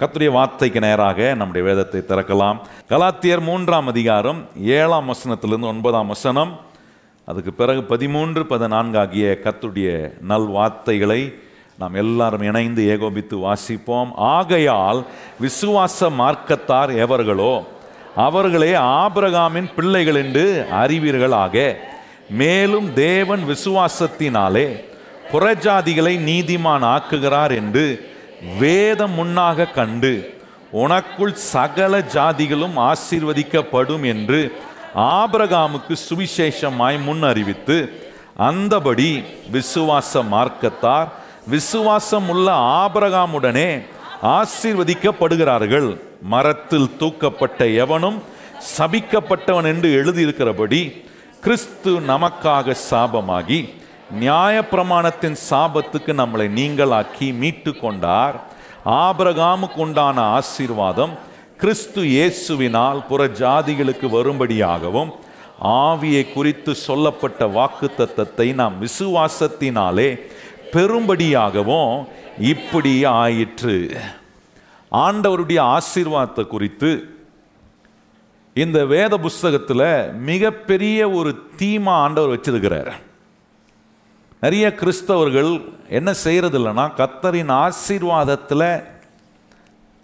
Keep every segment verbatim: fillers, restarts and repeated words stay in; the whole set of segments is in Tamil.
கர்த்தருடைய வார்த்தைக்கு நேராக நம்முடைய வேதத்தை திறக்கலாம். கலாத்தியர் மூன்றாம் அதிகாரம் ஏழாம் வசனத்திலிருந்து ஒன்பதாம் வசனம், அதுக்கு பிறகு பதிமூன்று பதினான்கு ஆகிய கர்த்தருடைய நல் வார்த்தைகளை நாம் எல்லாரும் இணைந்து ஏகோபித்து வாசிப்போம். ஆகையால் விசுவாச மார்க்கத்தார் எவர்களோ அவர்களே ஆபிரகாமின் பிள்ளைகள் என்று அறிவீர்களாக. மேலும் தேவன் விசுவாசத்தினாலே புறஜாதிகளை நீதிமான் ஆக்குகிறார் என்று வேதம் முன்னாக கண்டு, உனக்குள் சகல ஜாதிகளும் ஆசீர்வதிக்கப்படும் என்று ஆபிரகாமுக்கு சுவிசேஷமாய் முன் அறிவித்து, அந்தபடி விசுவாச மார்க்கத்தார் விசுவாசம் உள்ள ஆபிரகாமுடனே ஆசீர்வதிக்கப்படுகிறார்கள். மரத்தில் தூக்கப்பட்ட எவனும் சபிக்கப்பட்டவன் என்று எழுதியிருக்கிறபடி கிறிஸ்து நமக்காக சாபமாகி நியாயப்பிரமாணத்தின் சாபத்துக்கு நம்மளை நீங்களாக்கி மீட்டு கொண்டார். ஆபிரகாமுக்கு உண்டான ஆசீர்வாதம் கிறிஸ்து இயேசுவினால் புற ஜாதிகளுக்கு வரும்படியாகவும், ஆவியை குறித்து சொல்லப்பட்ட வாக்கு தத்தத்தை நாம் விசுவாசத்தினாலே பெறும்படியாகவும் இப்படி ஆயிற்று. ஆண்டவருடைய ஆசீர்வாதத்தை குறித்து இந்த வேத புஸ்தகத்தில் மிகப்பெரிய ஒரு தீமா ஆண்டவர் வச்சிருக்கிறார். நிறைய கிறிஸ்தவர்கள் என்ன செய்கிறது இல்லைன்னா, கர்த்தரின் ஆசீர்வாதத்தில்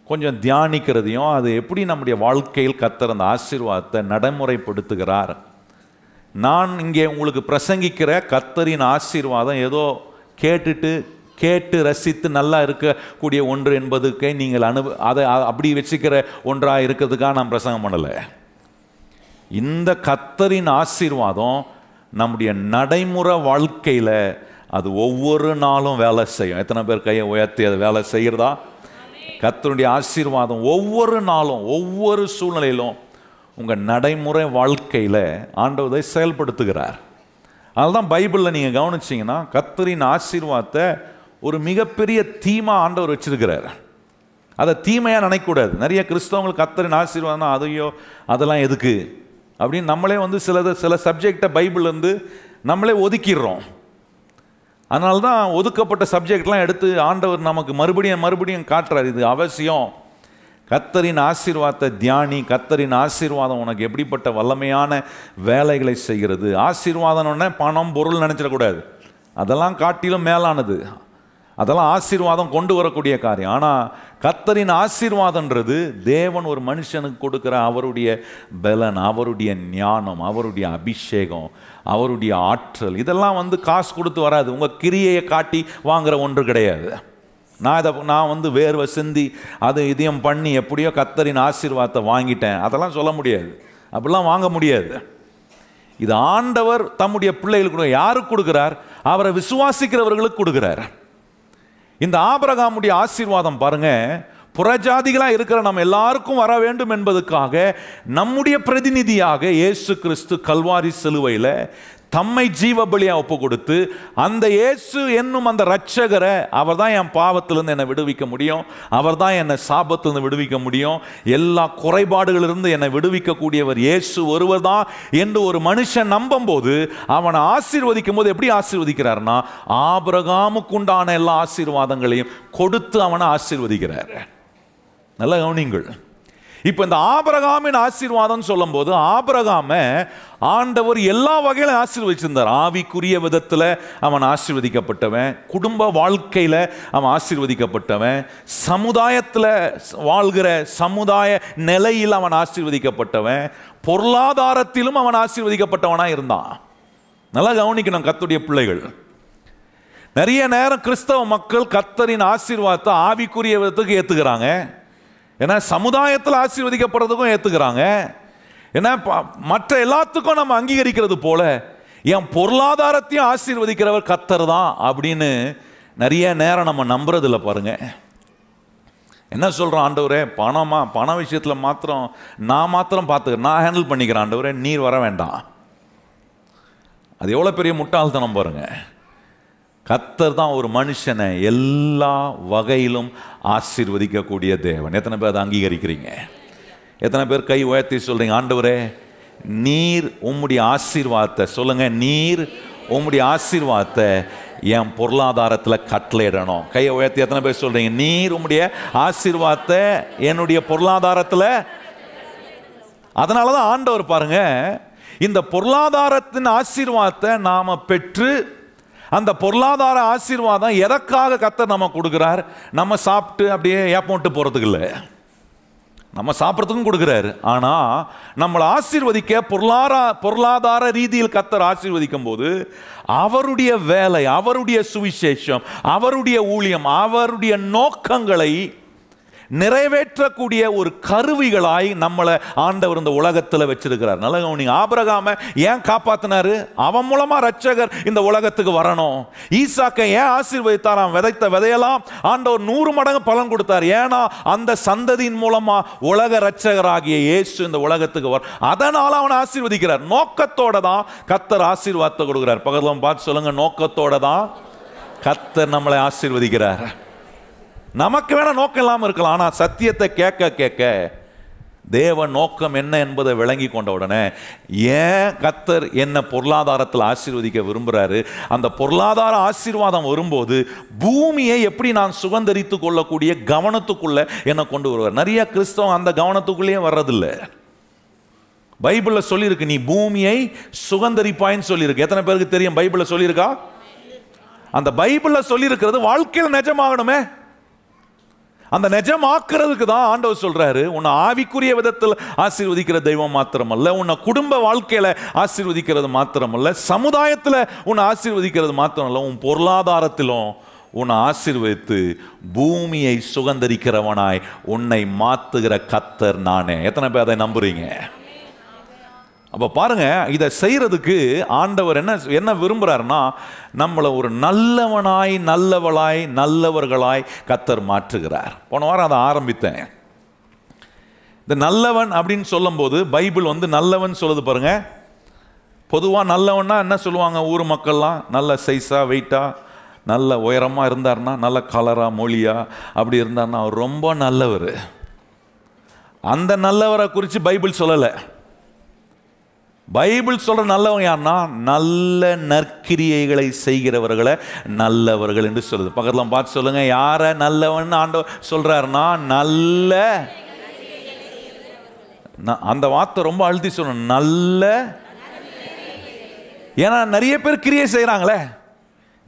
கொஞ்சம் தியானிக்கிறதையும், அது எப்படி நம்முடைய வாழ்க்கையில் கர்த்தர் அந்த ஆசீர்வாதத்தை நடைமுறைப்படுத்துகிறார். நான் இங்கே உங்களுக்கு பிரசங்கிக்கிற கர்த்தரின் ஆசீர்வாதம் ஏதோ கேட்டுட்டு கேட்டு ரசித்து நல்லா இருக்கக்கூடிய ஒன்று என்பதுக்கே நீங்கள் அனுப அதை அப்படி வச்சுக்கிற ஒன்றாக இருக்கிறதுக்காக நான் பிரசங்கம் பண்ணலை. இந்த கர்த்தரின் ஆசீர்வாதம் நம்முடைய நடைமுறை வாழ்க்கையில் அது ஒவ்வொரு நாளும் வேலை செய்யும். எத்தனை பேர் கையை உயர்த்தி அது வேலை செய்கிறதா? கர்த்தருடைய ஆசீர்வாதம் ஒவ்வொரு நாளும் ஒவ்வொரு சூழ்நிலையிலும் உங்கள் நடைமுறை வாழ்க்கையில் ஆண்டவரை செயல்படுத்துகிறார். அதனால தான் பைபிளில் நீங்கள் கவனிச்சிங்கன்னா கர்த்தரின் ஆசீர்வாதத்தை ஒரு மிகப்பெரிய தீமாக ஆண்டவர் வச்சிருக்கிறார். அதை தீமையாக நினைக்கக்கூடாது. நிறைய கிறிஸ்தவங்களுக்கு கர்த்தரின் ஆசீர்வாதம்னா அதையோ அதெல்லாம் எதுக்கு அப்படின்னு நம்மளே வந்து சில சில சப்ஜெக்டை பைபிள்லேருந்து நம்மளே ஒதுக்கிடுறோம். அதனால தான் ஒதுக்கப்பட்ட சப்ஜெக்ட்லாம் எடுத்து ஆண்டவர் நமக்கு மறுபடியும் மறுபடியும் காட்டுறார். இது அவசியம். கர்த்தரின் ஆசீர்வாதத்தை தியானி. கர்த்தரின் ஆசீர்வாதம் உனக்கு எப்படிப்பட்ட வல்லமையான வேலைகளை செய்கிறது. ஆசீர்வாதம்னே பணம் பொருள் நினச்சிடக்கூடாது. அதெல்லாம் காட்டிலும் மேலானது. அதெல்லாம் ஆசீர்வாதம் கொண்டு வரக்கூடிய காரியம். ஆனால் கர்த்தரின் ஆசீர்வாதம்ன்றது தேவன் ஒரு மனுஷனுக்கு கொடுக்குற அவருடைய பலன், அவருடைய ஞானம், அவருடைய அபிஷேகம், அவருடைய ஆற்றல். இதெல்லாம் வந்து காசு கொடுத்து வராது. உங்கள் கிரியையை காட்டி வாங்குகிற ஒன்று கிடையாது. நான் இதை நான் வந்து வேர்வை சிந்தி அது இதையும் பண்ணி எப்படியோ கர்த்தரின் ஆசீர்வாதத்தை வாங்கிட்டேன் அதெல்லாம் சொல்ல முடியாது. அப்படிலாம் வாங்க முடியாது. இது ஆண்டவர் தம்முடைய பிள்ளைகளுக்கு யாருக்கு கொடுக்குறார்? அவரை விசுவாசிக்கிறவர்களுக்கு கொடுக்குறார். இந்த ஆபிரகாமுடைய ஆசீர்வாதம் பாருங்க, புறஜாதிகளாக இருக்கிற நம்ம எல்லாருக்கும் வர வேண்டும் என்பதற்காக நம்முடைய பிரதிநிதியாக இயேசு கிறிஸ்து கல்வாரி சிலுவையில் தம்மை ஜீவ பலியாக ஒப்பு கொடுத்து, அந்த இயேசு என்னும் அந்த இரட்சகரை, அவர் தான் என் பாவத்திலிருந்து என்னை விடுவிக்க முடியும், அவர் தான் என்னை சாபத்திலிருந்து விடுவிக்க முடியும், எல்லா குறைபாடுகளிலிருந்து என்னை விடுவிக்கக்கூடியவர் இயேசு ஒருவர் தான் என்று ஒரு மனுஷன் நம்பும் போது அவனை ஆசீர்வதிக்கும் போது எப்படி ஆசீர்வதிக்கிறார்னா, ஆபிரகாமுக்குண்டான எல்லா ஆசீர்வாதங்களையும் கொடுத்து அவனை ஆசீர்வதிக்கிறார். நல்ல கவனிங்கள். இப்போ இந்த ஆபிரகாமின் ஆசீர்வாதம் சொல்லும் போது ஆபிரகாமை ஆண்டவர் எல்லா வகையில ஆசீர்வதிச்சிருந்தார். ஆவிக்குரிய விதத்தில் அவன் ஆசீர்வதிக்கப்பட்டவன், குடும்ப வாழ்க்கையில் அவன் ஆசீர்வதிக்கப்பட்டவன், சமுதாயத்தில் வாழ்கிற சமுதாய நிலையில் அவன் ஆசீர்வதிக்கப்பட்டவன், பொருளாதாரத்திலும் அவன் ஆசீர்வதிக்கப்பட்டவனாக இருந்தான். நல்லா கவனிக்கணும் கர்த்தருடைய பிள்ளைகள். நிறைய நேரம் கிறிஸ்தவ மக்கள் கர்த்தரின் ஆசீர்வாதத்தை ஆவிக்குரிய விதத்துக்கு ஏற்றுக்கிறாங்க. ஏன்னா சமுதாயத்தில் ஆசீர்வதிக்கப்படுறதுக்கும் ஏற்றுக்கிறாங்க. ஏன்னா மற்ற எல்லாத்துக்கும் நம்ம அங்கீகரிக்கிறது போல என் பொருளாதாரத்தையும் ஆசீர்வதிக்கிறவர் கர்த்தர் தான் அப்படின்னு நிறைய நேரம் நம்ம நம்புறதில்லை. பாருங்க என்ன சொல்கிறோம், ஆண்டவரே பணமா பண விஷயத்தில் மாத்திரம் நான் மாத்திரம் பார்த்துக்கிறேன், நான் ஹேண்டில் பண்ணிக்கிறேன், ஆண்டவரே நீர் வர வேண்டாம். அது எவ்வளோ பெரிய முட்டாள்தனம் பாருங்க. கர்த்தர் தான் ஒரு மனுஷனை எல்லா வகையிலும் ஆசீர்வதிக்கக்கூடிய தேவன். எத்தனை பேர் அதை அங்கீகரிக்கிறீங்க? எத்தனை பேர் கை உயர்த்தி சொல்கிறீங்க, ஆண்டவரே நீர் உம்முடைய ஆசீர்வாதத்தை, சொல்லுங்கள், நீர் உம்முடைய ஆசீர்வாதத்தை என் பொருளாதாரத்தில் கட்டளையிடணும். கையை உயர்த்தி எத்தனை பேர் சொல்கிறீங்க, நீர் உம்முடைய ஆசீர்வாதத்தை என்னுடைய பொருளாதாரத்தில். அதனால தான் ஆண்டவர் பாருங்க, இந்த பொருளாதாரத்தின் ஆசீர்வாதத்தை நாம் பெற்று, அந்த பொருளாதார ஆசீர்வாதம் எதற்காக கர்த்தர் நம்ம கொடுக்குறார்? நம்ம சாப்பிட்டு அப்படியே ஏப்போட்டு போகிறதுக்கு இல்லை, நம்ம சாப்பிட்றதுக்கும் கொடுக்குறாரு. ஆனால் நம்மளை ஆசீர்வதிக்க பொருளாதார பொருளாதார ரீதியில் கர்த்தர் ஆசீர்வதிக்கும் போது அவருடைய வேலை, அவருடைய சுவிசேஷம், அவருடைய ஊழியம், அவருடைய நோக்கங்களை நிறைவேற்றக்கூடிய ஒரு கருவிகளாய் நம்மளை ஆண்டவர் இந்த உலகத்தில் வச்சிருக்கிறார். நல்ல கவனிங்க, ஆபிரகாமை ஏன் காப்பாத்தினாரு? அவன் மூலமா ரட்சகர் இந்த உலகத்துக்கு வரணும். ஈசாக்கை ஏன் ஆசீர்வதித்தார்? அவன் விதைத்த விதையெல்லாம் ஆண்டவர் நூறு மடங்கு பலன் கொடுத்தார். ஏன்னா அந்த சந்ததியின் மூலமா உலக ரட்சகராகிய இயேசு இந்த உலகத்துக்கு வர, அதனால அவனை ஆசீர்வதிக்கிறார். நோக்கத்தோட தான் கர்த்தர் ஆசீர்வாதத்தை கொடுக்கிறார். பக்கத்துல பார்த்து சொல்லுங்க, நோக்கத்தோட தான் கர்த்தர் நம்மளை ஆசீர்வதிக்கிறார். நமக்கு வேணா நோக்கம் இல்லாமல் இருக்கலாம், ஆனால் சத்தியத்தை கேட்க கேட்க தேவ நோக்கம் என்ன என்பதை விளங்கி கொண்ட உடனே ஏன் கர்த்தர் என்ன பொருளாதாரத்தில் ஆசீர்வதிக்க விரும்புகிறாரு, அந்த பொருளாதார ஆசீர்வாதம் வரும்போது பூமியை எப்படி நான் சுகந்தரித்து கொள்ளக்கூடிய கவனத்துக்குள்ளே என்னை கொண்டு வருவார். நிறைய கிறிஸ்தவம் அந்த கவனத்துக்குள்ளேயே வர்றதில்லை. பைபிளில் சொல்லியிருக்கு, நீ பூமியை சுகந்தரிப்பாயின்னு சொல்லியிருக்கு. எத்தனை பேருக்கு தெரியும் பைபிளில் சொல்லியிருக்கா? அந்த பைபிளில் சொல்லியிருக்கிறது வாழ்க்கையில் நிஜமாகணுமே. அந்த நிஜமாக்குறதுக்கு தான் ஆண்டவர் சொல்றாரு, உன்னை ஆவிக்குரிய விதத்தில் ஆசீர்வதிக்கிற தெய்வம் மாத்திரமல்ல, உன்னை குடும்ப வாழ்க்கையில ஆசீர்வதிக்கிறது மாத்திரமல்ல, சமுதாயத்தில் உன்னை ஆசீர்வதிக்கிறது மாத்திரமல்ல, உன் பொருளாதாரத்திலும் உன்னை ஆசீர்வதித்து பூமியை சுகந்தரிக்கிறவனாய் உன்னை மாத்துகிற கர்த்தர் நானே. எத்தனை பேர் அதை நம்புறீங்க? அப்ப பாருங்க, இதை செய்யறதுக்கு ஆண்டவர் என்ன என்ன விரும்புறாருன்னா, நம்மளை ஒரு நல்லவனாய் நல்லவளாய் நல்லவர்களாய் கர்த்தர் மாற்றுகிறார். போன வாரம் அதை ஆரம்பித்தேன். இந்த நல்லவன் அப்படின்னு சொல்லும் போது பைபிள் வந்து நல்லவன் சொல்லுது பாருங்க. பொதுவாக நல்லவன்னா என்ன சொல்லுவாங்க ஊர் மக்கள்லாம்? நல்ல சைஸா வெயிட்டா, நல்ல உயரமா இருந்தார்னா, நல்ல கலரா மொழியா அப்படி இருந்தார்னா அவர் ரொம்ப நல்லவர். அந்த நல்லவரை குறித்து பைபிள் சொல்லலை. பைபிள் சொல்ற நல்லவன் யாருன்னா, நல்ல நற்கிரியைகளை செய்கிறவர்களை நல்லவர்கள் என்று சொல்லுது. பக்கத்தில் பார்த்து சொல்லுங்க, யார நல்லவன் ஆண்டவர் சொல்றாருன்னா நல்ல, அந்த வார்த்தை ரொம்ப அழுத்தி சொல்லணும், நல்ல. ஏன்னா நிறைய பேர் கிரியை செய்யறாங்களே,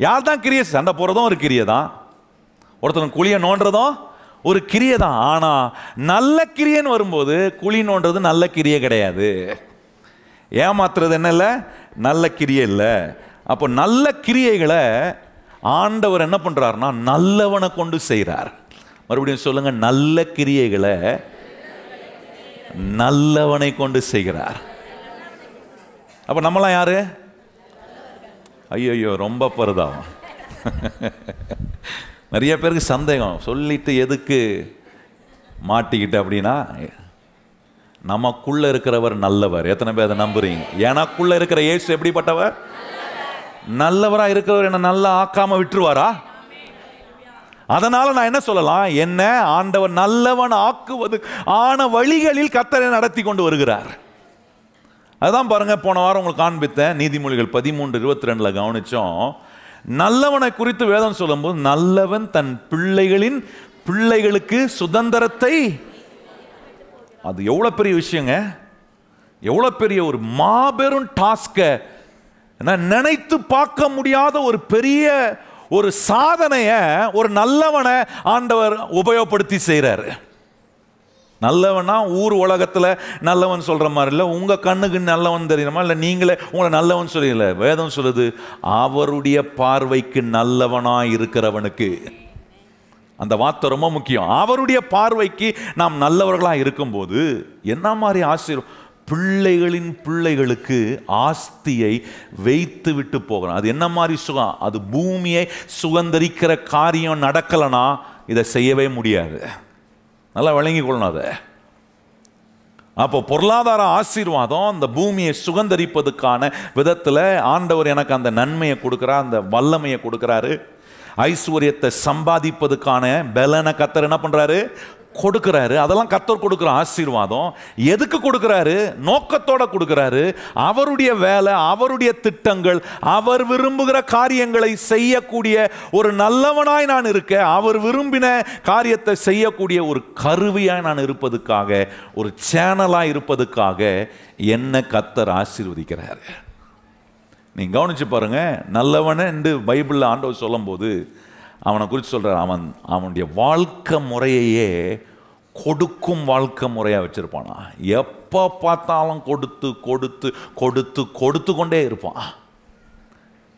யார் தான் கிரியை? சண்டை போறதும் ஒரு கிரியை தான், ஒருத்தன் குழியை நோண்டுறதும் ஒரு கிரியை தான். ஆனா நல்ல கிரியைன்னு வரும்போது குழி நோண்டுறது நல்ல கிரியை கிடையாது, ஏமாத்துறது என்ன இல்லை, நல்ல கிரியை இல்லை. அப்போ நல்ல கிரியைகளை ஆண்டவர் என்ன பண்ணுறாருன்னா நல்லவனை கொண்டு செய்கிறார். மறுபடியும் சொல்லுங்கள், நல்ல கிரியைகளை நல்லவனை கொண்டு செய்கிறார். அப்போ நம்மளாம் யாரு? ஐயோ, ரொம்ப பரிதாபம். நிறைய பேருக்கு சந்தேகம், சொல்லிட்டு எதுக்கு மாட்டிக்கிட்டு அப்படின்னா, நமக்குள்ள இருக்கிறவர் நல்லவர். எத்தனை பேர் அதை நம்புறீங்க? எனக்குள்ள இருக்கிற இயேசு எப்படிப்பட்டவர்? நல்லவரா இருக்கிறவர் என்ன நல்லா ஆக்காம விட்டுருவாரா? அதனால நான் என்ன சொல்லலாம், என்ன ஆண்டவர் நல்லவன் ஆக்குவது ஆன வழிகளில் கர்த்தரை நடத்தி கொண்டு வருகிறார். அதான் பாருங்க, போன வாரம் உங்களுக்கு காண்பித்தேன், நீதிமொழிகள் பதிமூன்று இருபத்தி ரெண்டுல கவனிச்சோம். நல்லவனை குறித்து வேதம் சொல்லும் போது, நல்லவன் தன் பிள்ளைகளின் பிள்ளைகளுக்கு சுதந்திரத்தை, அது எவ்வளோ பெரிய விஷயங்க, எவ்வளோ பெரிய ஒரு மாபெரும் டாஸ்கை, நினைத்து பார்க்க முடியாத ஒரு பெரிய ஒரு சாதனையை ஒரு நல்லவனை ஆண்டவர் உபயோகப்படுத்தி செய்கிறாரு. நல்லவனா ஊர் உலகத்தில் நல்லவன் சொல்கிற மாதிரி இல்லை, உங்கள் கண்ணுக்கு நல்லவன் தெரியுமா, இல்லை நீங்களே உங்களை நல்லவன் சொல்லிடல. வேதம் சொல்லுது, அவருடைய பார்வைக்கு நல்லவனாக இருக்கிறவனுக்கு, அந்த வார்த்தை ரொம்ப முக்கியம், அவருடைய பார்வைக்கு நாம் நல்லவர்களாக இருக்கும்போது என்ன மாதிரி ஆசீர்வாதம், பிள்ளைகளின் பிள்ளைகளுக்கு ஆஸ்தியை வைத்து விட்டு போகிறோம். அது என்ன மாதிரி சுகம், அது பூமியை சுகந்தரிக்கிற காரியம் நடக்கலைன்னா இதை செய்யவே முடியாது. நல்லா விளங்கி கொள்ளணும் அதை. அப்போ பொருளாதார ஆசீர்வாதம் அந்த பூமியை சுகந்தரிப்பதுக்கான விதத்தில் ஆண்டவர் எனக்கு அந்த நன்மையை கொடுக்குறார், அந்த வல்லமையை கொடுக்குறாரு. ஐஸ்வர்யத்தை சம்பாதிப்பதுக்கான பலனை கர்த்தர் என்ன பண்றாரு? கொடுக்கிறாரு. அதெல்லாம் கர்த்தர் கொடுக்குற ஆசீர்வாதம். எதுக்கு கொடுக்கிறாரு? நோக்கத்தோட கொடுக்கிறாரு. அவருடைய வேலை, அவருடைய திட்டங்கள், அவர் விரும்புகிற காரியங்களை செய்யக்கூடிய ஒரு நல்லவனாய் நான் இருக்க, அவர் விரும்பின காரியத்தை செய்யக்கூடிய ஒரு கருவியாய் நான் இருப்பதுக்காக, ஒரு சேனலாய் இருப்பதுக்காக என்ன கர்த்தர் ஆசீர்வதிக்கிறாரு. நீங்கள் கவனிச்சு பாருங்க, நல்லவன் என்று பைபிளில் ஆண்டவர் சொல்லும் போது அவனை குறித்து சொல்கிறார், அவன் அவனுடைய வாழ்க்கை முறையையே கொடுக்கும் வாழ்க்கை முறையாக வச்சுருப்பானா. எப்போ பார்த்தாலும் கொடுத்து கொடுத்து கொடுத்து கொடுத்து கொண்டே இருப்பான்.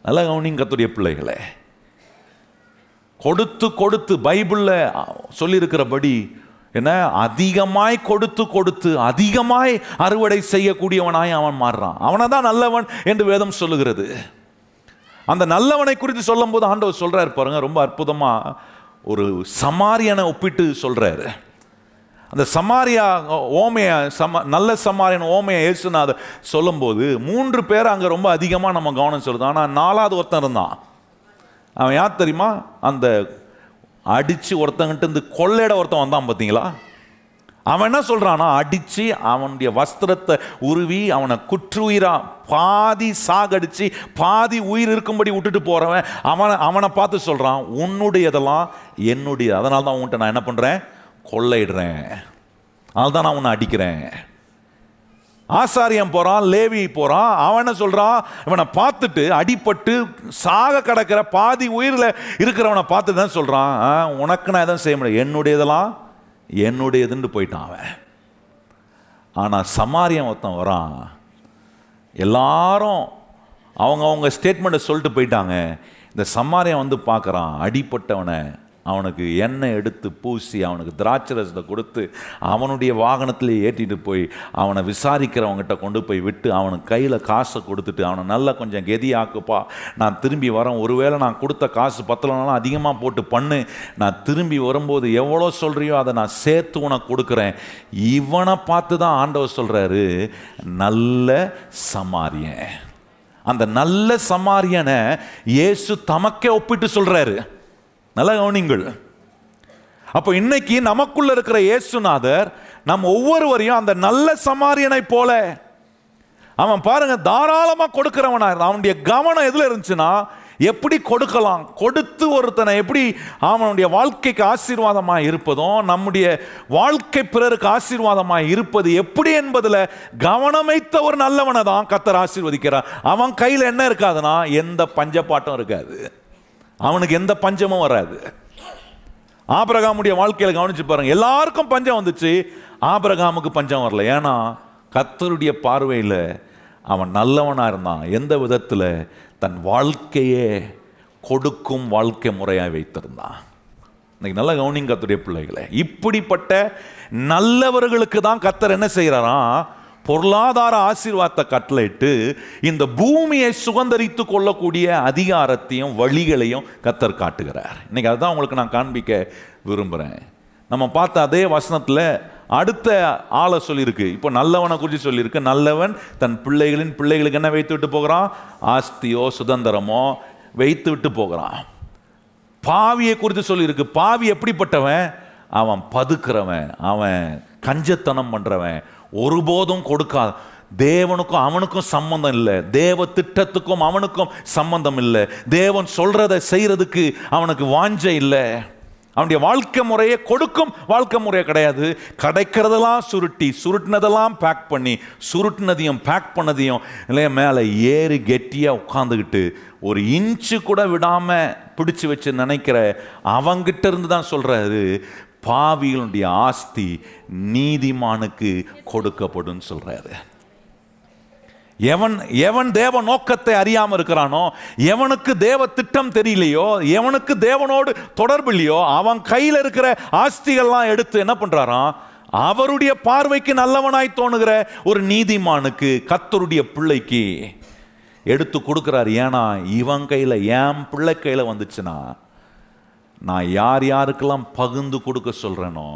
நல்லா கவனிங்க கர்த்தருடைய பிள்ளைகளே, கொடுத்து கொடுத்து பைபிளில் சொல்லியிருக்கிறபடி என்ன, அதிகமாய் கொடுத்து கொடுத்து அதிகமாய் அறுவடை செய்யக்கூடியவனாய் அவன் மாறுறான். அவனை தான் நல்லவன் என்று வேதம் சொல்லுகிறது. அந்த நல்லவனை குறித்து சொல்லும் போது ஆண்டவர் சொல்றாரு பாருங்க, ரொம்ப அற்புதமா ஒரு சமாரியனை ஒப்பிட்டு சொல்றாரு. அந்த சமாரியா ஓமைய சம நல்ல சமாரியன் ஓமையை ஏசுநாத சொல்லும் போது மூன்று பேர் அங்கே ரொம்ப அதிகமாக நம்ம கவனம் சொல்லுது. ஆனால் நாலாவது ஒருத்தன் இருந்தான். அவன் யார் தெரியுமா? அந்த அடித்து ஒருத்தங்கிட்ட இருந்து கொள்ளையிட ஒருத்தன் வந்தான் பார்த்தீங்களா. அவன் என்ன சொல்கிறான்னா, அடித்து அவனுடைய வஸ்திரத்தை உருவி அவனை குற்றுயிராக பாதி சாகடித்து பாதி உயிர் இருக்கும்படி விட்டுட்டு போகிறவன் அவனை அவனை பார்த்து சொல்கிறான், உன்னுடையதெல்லாம் என்னுடைய, அதனால தான் உன்கிட்ட நான் என்ன பண்ணுறேன், கொள்ளையிடுறேன், அதனால தான் நான் உன்னை அடிக்கிறேன். ஆசாரியம் போகிறான், லேவி போகிறான், அவன் என்ன சொல்கிறான், இவனை பார்த்துட்டு அடிப்பட்டு சாக கிடக்கிற பாதி உயிரில் இருக்கிறவனை பார்த்துட்டு தான் சொல்கிறான், உனக்கு நான் எதுவும் செய்ய முடியாது, என்னுடையதெல்லாம் என்னுடையதுன்னு போயிட்டான் அவன். ஆனால் சமாரியம் ஒருத்தன் வரான், எல்லாரும் அவங்க அவங்க ஸ்டேட்மெண்ட்டை சொல்லிட்டு போயிட்டாங்க, இந்த சமாரியம் வந்து பார்க்குறான் அடிப்பட்டவனை, அவனுக்கு எண்ணெய் எடுத்து பூசி அவனுக்கு திராட்சரசத்தை கொடுத்து அவனுடைய வாகனத்திலே ஏற்றிட்டு போய் அவனை விசாரிக்கிறவங்ககிட்ட கொண்டு போய் விட்டு அவனுக்கு கையில் காசை கொடுத்துட்டு, அவனை நல்லா கொஞ்சம் கெதியாக்குப்பா, நான் திரும்பி வரேன், ஒருவேளை நான் கொடுத்த காசு பத்தலனாலும் அதிகமாக போட்டு பண்ணு, நான் திரும்பி வரும்போது எவ்வளோ சொல்கிறியோ அதை நான் சேர்த்து உனக்கு கொடுக்குறேன். இவனை பார்த்து தான் ஆண்டவர் சொல்கிறாரு நல்ல சமாரியன். அந்த நல்ல சமாரியனை இயேசு தமக்கே ஒப்பிட்டு சொல்கிறாரு. நல்ல கவனிங்கள். அப்போ இன்னைக்கு நமக்குள்ள இருக்கிற இயேசுநாதர் நம் ஒவ்வொருவரையும் அந்த நல்ல சமாரியனை போல, அவன் பாருங்க தாராளமா கொடுக்கிறவனா இருந்தான். அவனுடைய கவனம் எதுல இருந்துச்சுன்னா, எப்படி கொடுக்கலாம், கொடுத்து ஒருத்தனை எப்படி அவனுடைய வாழ்க்கைக்கு ஆசீர்வாதமாக இருப்பதும் நம்முடைய வாழ்க்கை பிறருக்கு ஆசீர்வாதமாக இருப்பது எப்படி என்பதில் கவனம் வைத்த ஒரு நல்லவனை தான் கர்த்தர் ஆசீர்வதிக்கிறார். அவன் கையில் என்ன இருக்காதுன்னா, எந்த பஞ்சப்பாட்டம் இருக்காது, அவனுக்கு எந்த பஞ்சமும் வராது. ஆபிரகாமுடைய வாழ்க்கையில் கவனிச்சு பாருங்க, எல்லாருக்கும் பஞ்சம் வந்துச்சு, ஆபிரகாமுக்கு பஞ்சம் வரல. ஏன்னா கர்த்தருடைய பார்வையில் அவன் நல்லவனாக இருந்தான். எந்த விதத்தில்? தன் வாழ்க்கையே கொடுக்கும் வாழ்க்கை முறையாக வைத்திருந்தான். இன்னைக்கு நல்ல கவனிங்க கர்த்தருடைய பிள்ளைகளை, இப்படிப்பட்ட நல்லவர்களுக்கு தான் கர்த்தர் என்ன செய்கிறாராம், பொருளாதார ஆசீர்வாதத்தை கட்டளையிட்டு இந்த பூமியை சுதந்தரித்து கொள்ளக்கூடிய அதிகாரத்தையும் வழிகளையும் கர்த்தர் காட்டுகிறார். இன்னைக்கு அதுதான் உங்களுக்கு நான் காண்பிக்க விரும்புகிறேன். நம்ம பார்த்த அதே வசனத்தில் அடுத்த ஆளை சொல்லியிருக்கு, இப்போ நல்லவனை குறித்து சொல்லியிருக்கு. நல்லவன் தன் பிள்ளைகளின் பிள்ளைகளுக்கு என்ன வைத்து விட்டு போகிறான்? ஆஸ்தியோ சுதந்திரமோ வைத்து விட்டு போகிறான். பாவியை குறித்து சொல்லியிருக்கு. பாவி எப்படிப்பட்டவன்? அவன் பதுக்கிறவன், அவன் கஞ்சத்தனம் பண்ணுறவன், ஒருபோதும் கொடுக்காது. தேவனுக்கும் அவனுக்கும் சம்பந்தம் இல்லை, தேவ திட்டத்துக்கும் அவனுக்கும் சம்பந்தம் இல்லை, தேவன் சொல்றதை செய்யறதுக்கு அவனுக்கு வாஞ்சை இல்லை. அவனுடைய வாழ்க்கை முறையே கொடுக்கும் வாழ்க்கை முறையே கிடையாது. கிடைக்கிறதெல்லாம் சுருட்டி, சுருட்டினதெல்லாம் பேக் பண்ணி, சுருட்டினதையும் பேக் பண்ணதையும் இல்லையா மேலே ஏறி கெட்டியாக உட்காந்துக்கிட்டு ஒரு இன்ச்சு கூட விடாமல் பிடிச்சி வச்சு நினைக்கிற அவங்கிட்ட இருந்து தான் சொல்கிறாரு, பாவிகளுடைய ஆஸ்தி நீதிமானுக்கு கொடுக்கப்படும் சொல்றாரு. எவன் எவன் தேவ நோக்கத்தை அறியாமல் இருக்கிறானோ, எவனுக்கு தேவ திட்டம் தெரியலையோ, எவனுக்கு தேவனோடு தொடர்பு இல்லையோ, அவன் கையில் இருக்கிற ஆஸ்திகள்லாம் எடுத்து என்ன பண்றாராம், அவருடைய பார்வைக்கு நல்லவனாய் தோணுகிற ஒரு நீதிமானுக்கு, கர்த்தருடைய பிள்ளைக்கு எடுத்து கொடுக்கிறார். ஏன்னா இவன் கையில், என் பிள்ளை கையில் வந்துச்சுன்னா நான் யார் யாருக்கெல்லாம் பகிர்ந்து கொடுக்க சொல்கிறேனோ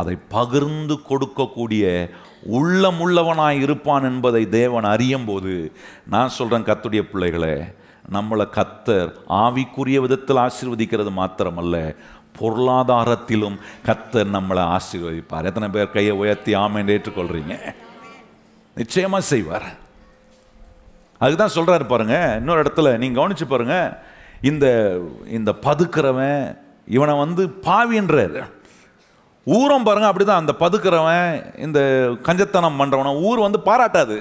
அதை பகிர்ந்து கொடுக்கக்கூடிய உள்ளமுள்ளவனாய் இருப்பான் என்பதை தேவன் அறியும் போது நான் சொல்கிறேன், கர்த்தருடைய பிள்ளைகளே, நம்மளை கர்த்தர் ஆவிக்குரிய விதத்தில் ஆசீர்வதிக்கிறது மாத்திரமல்ல, பொருளாதாரத்திலும் கர்த்தர் நம்மளை ஆசீர்வதிப்பார். எத்தனை பேர் கையை உயர்த்தி ஆமேன்னு ஏற்றுக்கொள்கிறீங்க? நிச்சயமாக செய்வார். அதுதான் சொல்கிறாரு பாருங்கள். இன்னொரு இடத்துல நீங்கள் கவனித்து பாருங்கள். இந்த இந்த பதுக்கிறவன் இவனை வந்து பாவின்றார். ஊரும் பாருங்கள் அப்படி தான். அந்த பதுக்கிறவன், இந்த கஞ்சத்தனம் பண்ணுறவனை ஊர் வந்து பாராட்டாது.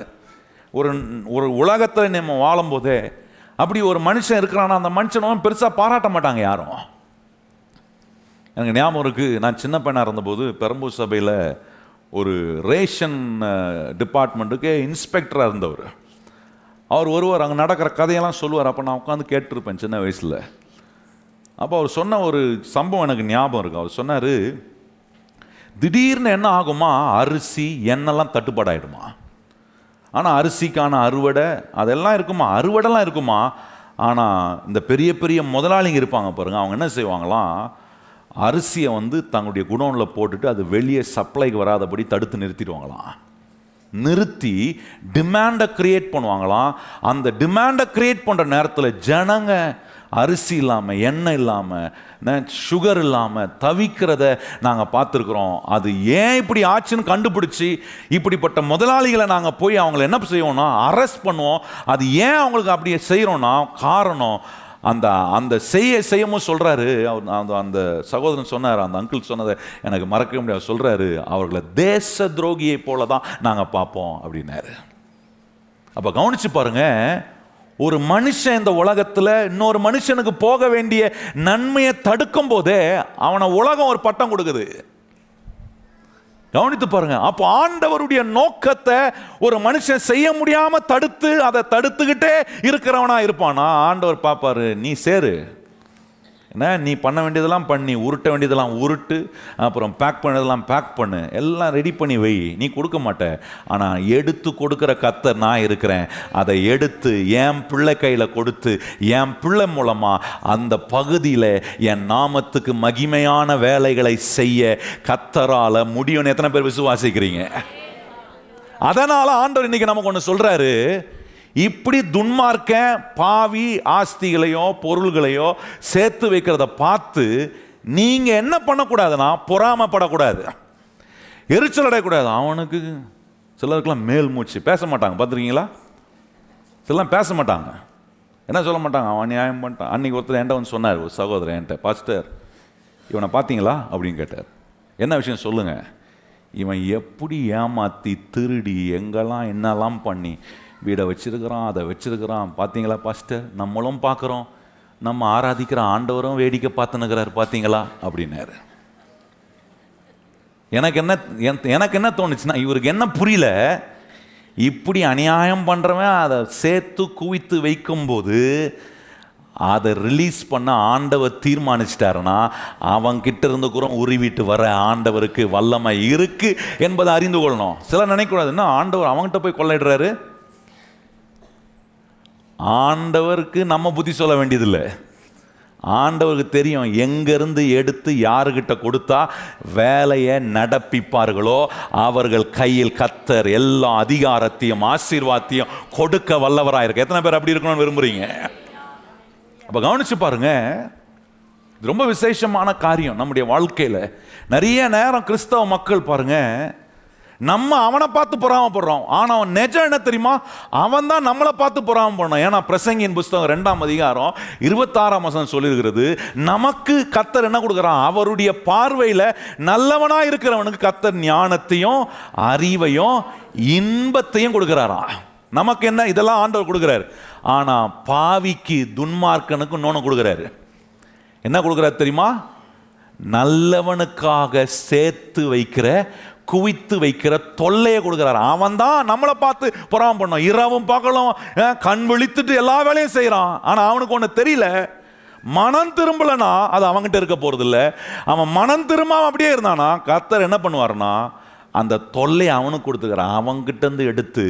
ஒரு ஒரு உலகத்தில் நம்ம வாழும்போதே அப்படி ஒரு மனுஷன் இருக்கிறான்னா அந்த மனுஷனும் பெருசாக பாராட்ட மாட்டாங்க யாரும். எனக்கு ஞாபகம் இருக்குது, நான் சின்ன பையனாக இருந்தபோது பெரம்பூர் சபையில் ஒரு ரேஷன் டிபார்ட்மெண்ட்டுக்கு இன்ஸ்பெக்டராக இருந்தவர். அவர் ஒருவர் அங்கே நடக்கிற கதையெல்லாம் சொல்லுவார். அப்போ நான் உட்காந்து கேட்டிருப்பேன் சின்ன வயசில். அப்போ அவர் சொன்ன ஒரு சம்பவம் எனக்கு ஞாபகம் இருக்குது. அவர் சொன்னார், திடீர்னு என்ன ஆகுமா, அரிசி எண்ணெய்லாம் தட்டுப்பாடாயிடுமா. ஆனால் அரிசிக்கான அறுவடை அதெல்லாம் இருக்குமா, அறுவடைலாம் இருக்குமா. ஆனால் இந்த பெரிய பெரிய முதலாளிங்க இருப்பாங்க பாருங்கள், அவங்க என்ன செய்வாங்களாம், அரிசியை வந்து தங்களுடைய குடோனில் போட்டுட்டு அது வெளியே சப்ளைக்கு வராதபடி தடுத்து நிறுத்திடுவாங்களாம். நிறுத்தி டிமாண்டை கிரியேட் பண்ணுவாங்களாம். அந்த டிமாண்டை கிரியேட் பண்ணுற நேரத்தில் ஜனங்க அரிசி இல்லாமல் எண்ணெய் இல்லாமல் சுகர் இல்லாமல் தவிக்கிறத நாங்கள் பார்த்துருக்குறோம். அது ஏன் இப்படி ஆச்சுன்னு கண்டுபிடிச்சி இப்படிப்பட்ட முதலாளிகளை நாங்கள் போய் அவங்கள என்ன செய்வோம்னா அரெஸ்ட் பண்ணுவோம். அது ஏன் அவங்களுக்கு அப்படியே செய்கிறோன்னா காரணம் அந்த அந்த செய்ய செய்யவும் சொல்கிறாரு. அந்த அந்த சகோதரன் சொன்னார், அந்த அங்கிள் சொன்னதை எனக்கு மறக்க முடியாது. சொல்கிறாரு, அவர்களை தேச துரோகியை போல தான் நாங்கள் பார்ப்போம் அப்படின்னாரு. அப்போ கவனித்து பாருங்கள், ஒரு மனுஷன் இந்த உலகத்தில் இன்னொரு மனுஷனுக்கு போக வேண்டிய நன்மையை தடுக்கும் போதே அவனை உலகம் ஒரு பட்டம் கொடுக்குது. கவனித்து பாருங்க. அப்போ ஆண்டவருடைய நோக்கத்தை ஒரு மனுஷன் செய்ய முடியாம தடுத்து அதை தடுத்துக்கிட்டே இருக்கிறவனா இருப்பானா, ஆண்டவர் பாப்பாரு, நீ சேரு, என்ன நீ பண்ண வேண்டியதெல்லாம் பண்ணி, உருட்ட வேண்டியதெல்லாம் உருட்டு, அப்புறம் பேக் பண்ணதெல்லாம் பேக் பண்ணு, எல்லாம் ரெடி பண்ணி வை, நீ கொடுக்க மாட்ட. ஆனால் எடுத்து கொடுக்குற கர்த்தர் நான் இருக்கிறேன். அதை எடுத்து என் பிள்ளை கையில் கொடுத்து என் பிள்ளை மூலமாக அந்த பகுதியில் என் நாமத்துக்கு மகிமையான வேலைகளை செய்ய கர்த்தரால் முடியும்னு எத்தனை பேர் விசுவாசிக்கிறீங்க? அதனால் ஆண்டவர் இன்னைக்கு நமக்கு ஒன்று சொல்கிறாரு, இப்படி துன்மார்க்க பாவி ஆஸ்திகளையோ பொருள்களையோ சேர்த்து வைக்கிறத பார்த்து நீங்கள் என்ன பண்ணக்கூடாதுன்னா பொறாமப்படக்கூடாது, எரிச்சல் அடையக்கூடாது. அவனுக்கு சிலருக்குலாம் மேல் மூச்சு, பேச மாட்டாங்க. பார்த்துருக்கீங்களா? சிலலாம் பேச மாட்டாங்க, என்ன சொல்ல மாட்டாங்க, அவன் நியாயம் பண்ணிட்டான். அன்றைக்கி ஒருத்தர் என்கிட்ட வந்து சொன்னார், ஒரு சகோதரர் என்கிட்ட, பாஸ்டர் இவனை பார்த்தீங்களா அப்படின்னு கேட்டார். என்ன விஷயம் சொல்லுங்கள். இவன் எப்படி ஏமாற்றி திருடி எங்கெல்லாம் என்னெல்லாம் பண்ணி வீடை வச்சிருக்கிறான், அதை வச்சிருக்கிறான், பார்த்தீங்களா பாஸ்டர், நம்மளும் பார்க்குறோம், நம்ம ஆராதிக்கிற ஆண்டவரும் வேடிக்கை பார்த்துனுக்கிறார் பார்த்தீங்களா அப்படின்னாரு. எனக்கு என்ன எனக்கு என்ன தோணுச்சுன்னா, இவருக்கு என்ன புரியல, இப்படி அநியாயம் பண்ணுறவன் அதை சேர்த்து குவித்து வைக்கும்போது அதை ரிலீஸ் பண்ண ஆண்டவர் தீர்மானிச்சிட்டாருன்னா அவங்கிட்ட இருந்து கூட உருவிட்டு வர ஆண்டவருக்கு வல்லமை இருக்குது என்பதை அறிந்து கொள்ளணும். சிலர் நினைக்கக்கூடாதுன்னா ஆண்டவர் அவங்ககிட்ட போய் கொள்ளையிடுறாரு. ஆண்டவருக்கு நம்ம புத்தி சொல்ல வேண்டியதில்லை. ஆண்டவருக்கு தெரியும் எங்கேருந்து எடுத்து யாருக்கிட்ட கொடுத்தா வேலையை நடப்பிப்பார்களோ அவர்கள் கையில் கர்த்தர் எல்லா அதிகாரத்தையும் ஆசீர்வாதத்தையும் கொடுக்க வல்லவராக இருக்கு. எத்தனை பேர் அப்படி இருக்கணும்னு விரும்புகிறீங்க? அப்போ கவனிச்சு பாருங்க, இது ரொம்ப விசேஷமான காரியம். நம்முடைய வாழ்க்கையில் நிறைய நேரம் கிறிஸ்தவ மக்கள் பாருங்க, நம்ம அவனை பார்த்து பொறாமப்படுறோம். ஆனால் அவன் நிஜம் என்ன தெரியுமா, அவன் தான் நம்மளை பார்த்து பொறாமப்படுறோம். ஏன்னா பிரசங்கியின் புஸ்தகம் ரெண்டாம் அதிகாரம் இருபத்தாறாம் வசனம் சொல்லியிருக்கிறது, நமக்கு கர்த்தர் என்ன கொடுக்குறான், அவருடைய பார்வையில் நல்லவனாக இருக்கிறவனுக்கு கர்த்தர் ஞானத்தையும் அறிவையும் இன்பத்தையும் கொடுக்குறாராம். நமக்கு என்ன இதெல்லாம் ஆண்டவர் கொடுக்குறாரு. ஆனால் பாவிக்கு துன்மார்க்கனுக்கு இன்னொன்று கொடுக்குறாரு. என்ன கொடுக்குறாரு தெரியுமா, நல்லவனுக்காக சேர்த்து வைக்கிற குவித்து வைக்கிற தொல்லையை கொடுக்குறாரு. அவன் தான் நம்மளை பார்த்து புறாம பண்ணோம், இரவும் பகலும் கண் விழித்துட்டு எல்லா வேலையும் செய்கிறான். ஆனால் அவனுக்கு ஒன்று தெரியல, மனம் திரும்பலைன்னா அது அவங்ககிட்ட இருக்க போகிறதில்ல. அவன் மனம் திரும்பாம அப்படியே இருந்தானா கர்த்தர் என்ன பண்ணுவார்னா அந்த தொல்லையை அவனுக்கு கொடுத்துக்கிறான். அவங்ககிட்டருந்து எடுத்து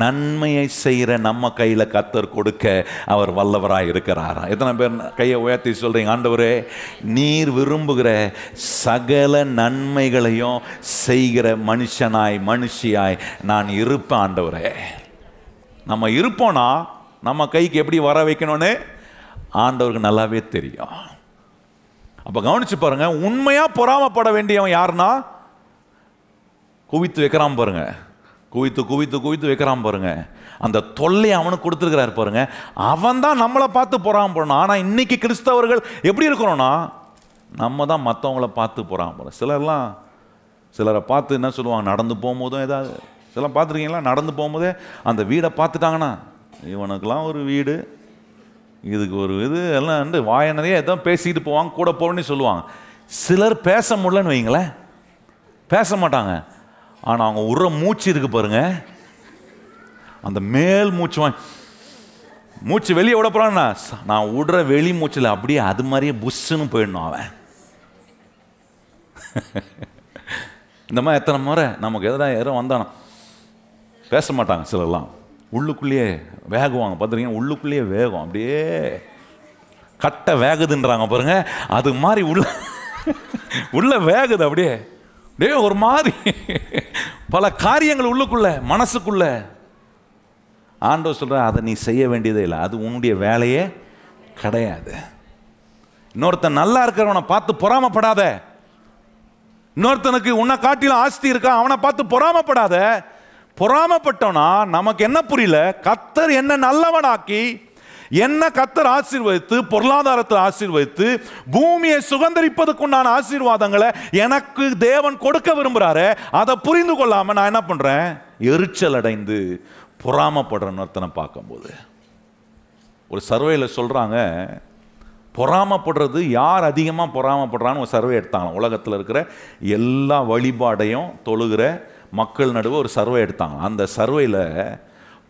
நன்மையை செய்கிற நம்ம கையில் கர்த்தர் கொடுக்க அவர் வல்லவராக இருக்கிறாரா. எத்தனை பேர் கையை உயர்த்தி சொல்கிறீங்க, ஆண்டவரே நீர் விரும்புகிற சகல நன்மைகளையும் செய்கிற மனுஷனாய் மனுஷியாய் நான் இருப்பேன் ஆண்டவரே. நம்ம இருப்போம்னா நம்ம கைக்கு எப்படி வர வைக்கணும்னு ஆண்டவருக்கு நல்லாவே தெரியும். அப்போ கவனிச்சு பாருங்க, உண்மையாக பொறாமப்பட வேண்டியவன் யாருன்னா குவித்து வைக்கிறான் பாருங்க, குவித்து குவித்து குவித்து வைக்கிறான் பாருங்க, அந்த தொல்லையை அவனுக்கு கொடுத்துருக்கிறாரு பாருங்க. அவன் தான் நம்மளை பார்த்து பொறாம போடணும். ஆனால் இன்னைக்கு கிறிஸ்தவர்கள் எப்படி இருக்கிறோன்னா நம்ம தான் மற்றவங்கள பார்த்து பொறாம போகிறோம். சிலர்லாம் சிலரை பார்த்து என்ன சொல்லுவாங்க, நடந்து போகும்போதும் ஏதாவது சிலர் பார்த்துருக்கீங்களா, நடந்து போகும்போதே அந்த வீடை பார்த்துட்டாங்கன்னா இவனுக்கெல்லாம் ஒரு வீடு, இதுக்கு ஒரு இது எல்லாம் வந்து வாய நிறைய ஏதோ பேசிக்கிட்டு போவாங்க, கூட போகணுன்னு சொல்லுவாங்க. சிலர் பேச முடியலன்னு வைங்களேன், பேச மாட்டாங்க, ஆனால் அவங்க உர மூச்சு இருக்கு பாருங்க, அந்த மேல் மூச்சு வாங்க, மூச்சு வெளியே விட போறான்னா நான் விடுற வெளி மூச்சில் அப்படியே அது மாதிரியே புஷ்ஷுன்னு போயிடணும் அவன். இந்த மாதிரி எத்தனை முறை நமக்கு எதாவது யாரும் வந்தானா பேச மாட்டாங்க, சிலர்லாம் உள்ளுக்குள்ளேயே வேகுவாங்க பார்த்துருக்கீங்க, உள்ளுக்குள்ளேயே வேகம் அப்படியே கட்டை வேகுதுன்றாங்க பாருங்க, அது மாதிரி உள்ள உள்ள வேகுது அப்படியே அப்படியே ஒரு மாதிரி பல காரியங்கள் உள்ளுக்குள்ள மனசுக்குள்ள. ஆண்டவர் சொல்ற அதை நீ செய்ய வேண்டியதே இல்லை, அது உன்னுடைய வேலையே கிடையாது. இன்னொருத்தன் நல்லா இருக்கிறவனை பார்த்து பொறாமப்படாத, இன்னொருத்தனுக்கு உன்னை காட்டிலும் ஆஸ்தி இருக்கா அவனை பார்த்து பொறாமப்படாத. பொறாமப்பட்டோம்னா நமக்கு என்ன புரியல, கர்த்தர் என்ன நல்லவனாக்கி என்ன கர்த்தர் ஆசீர்வதித்து பொருளாதாரத்தை ஆசீர்வதித்து பூமியை சுகந்தரிப்பதுக்குண்டான ஆசீர்வாதங்களை எனக்கு தேவன் கொடுக்க விரும்புகிறாரு. அதை புரிந்து கொள்ளாம நான் என்ன பண்றேன், எரிச்சல் அடைந்து பொறாமப்படுறேன்னு ஒருத்தனை பார்க்கும்போது. ஒரு சர்வேல சொல்றாங்க, பொறாமப்படுறது யார் அதிகமாக பொறாமப்படுறான்னு ஒரு சர்வே எடுத்தாங்களாம். உலகத்தில் இருக்கிற எல்லா வழிபாடையும் தொழுகிற மக்கள் நடுவே ஒரு சர்வே எடுத்தாங்க. அந்த சர்வேயில்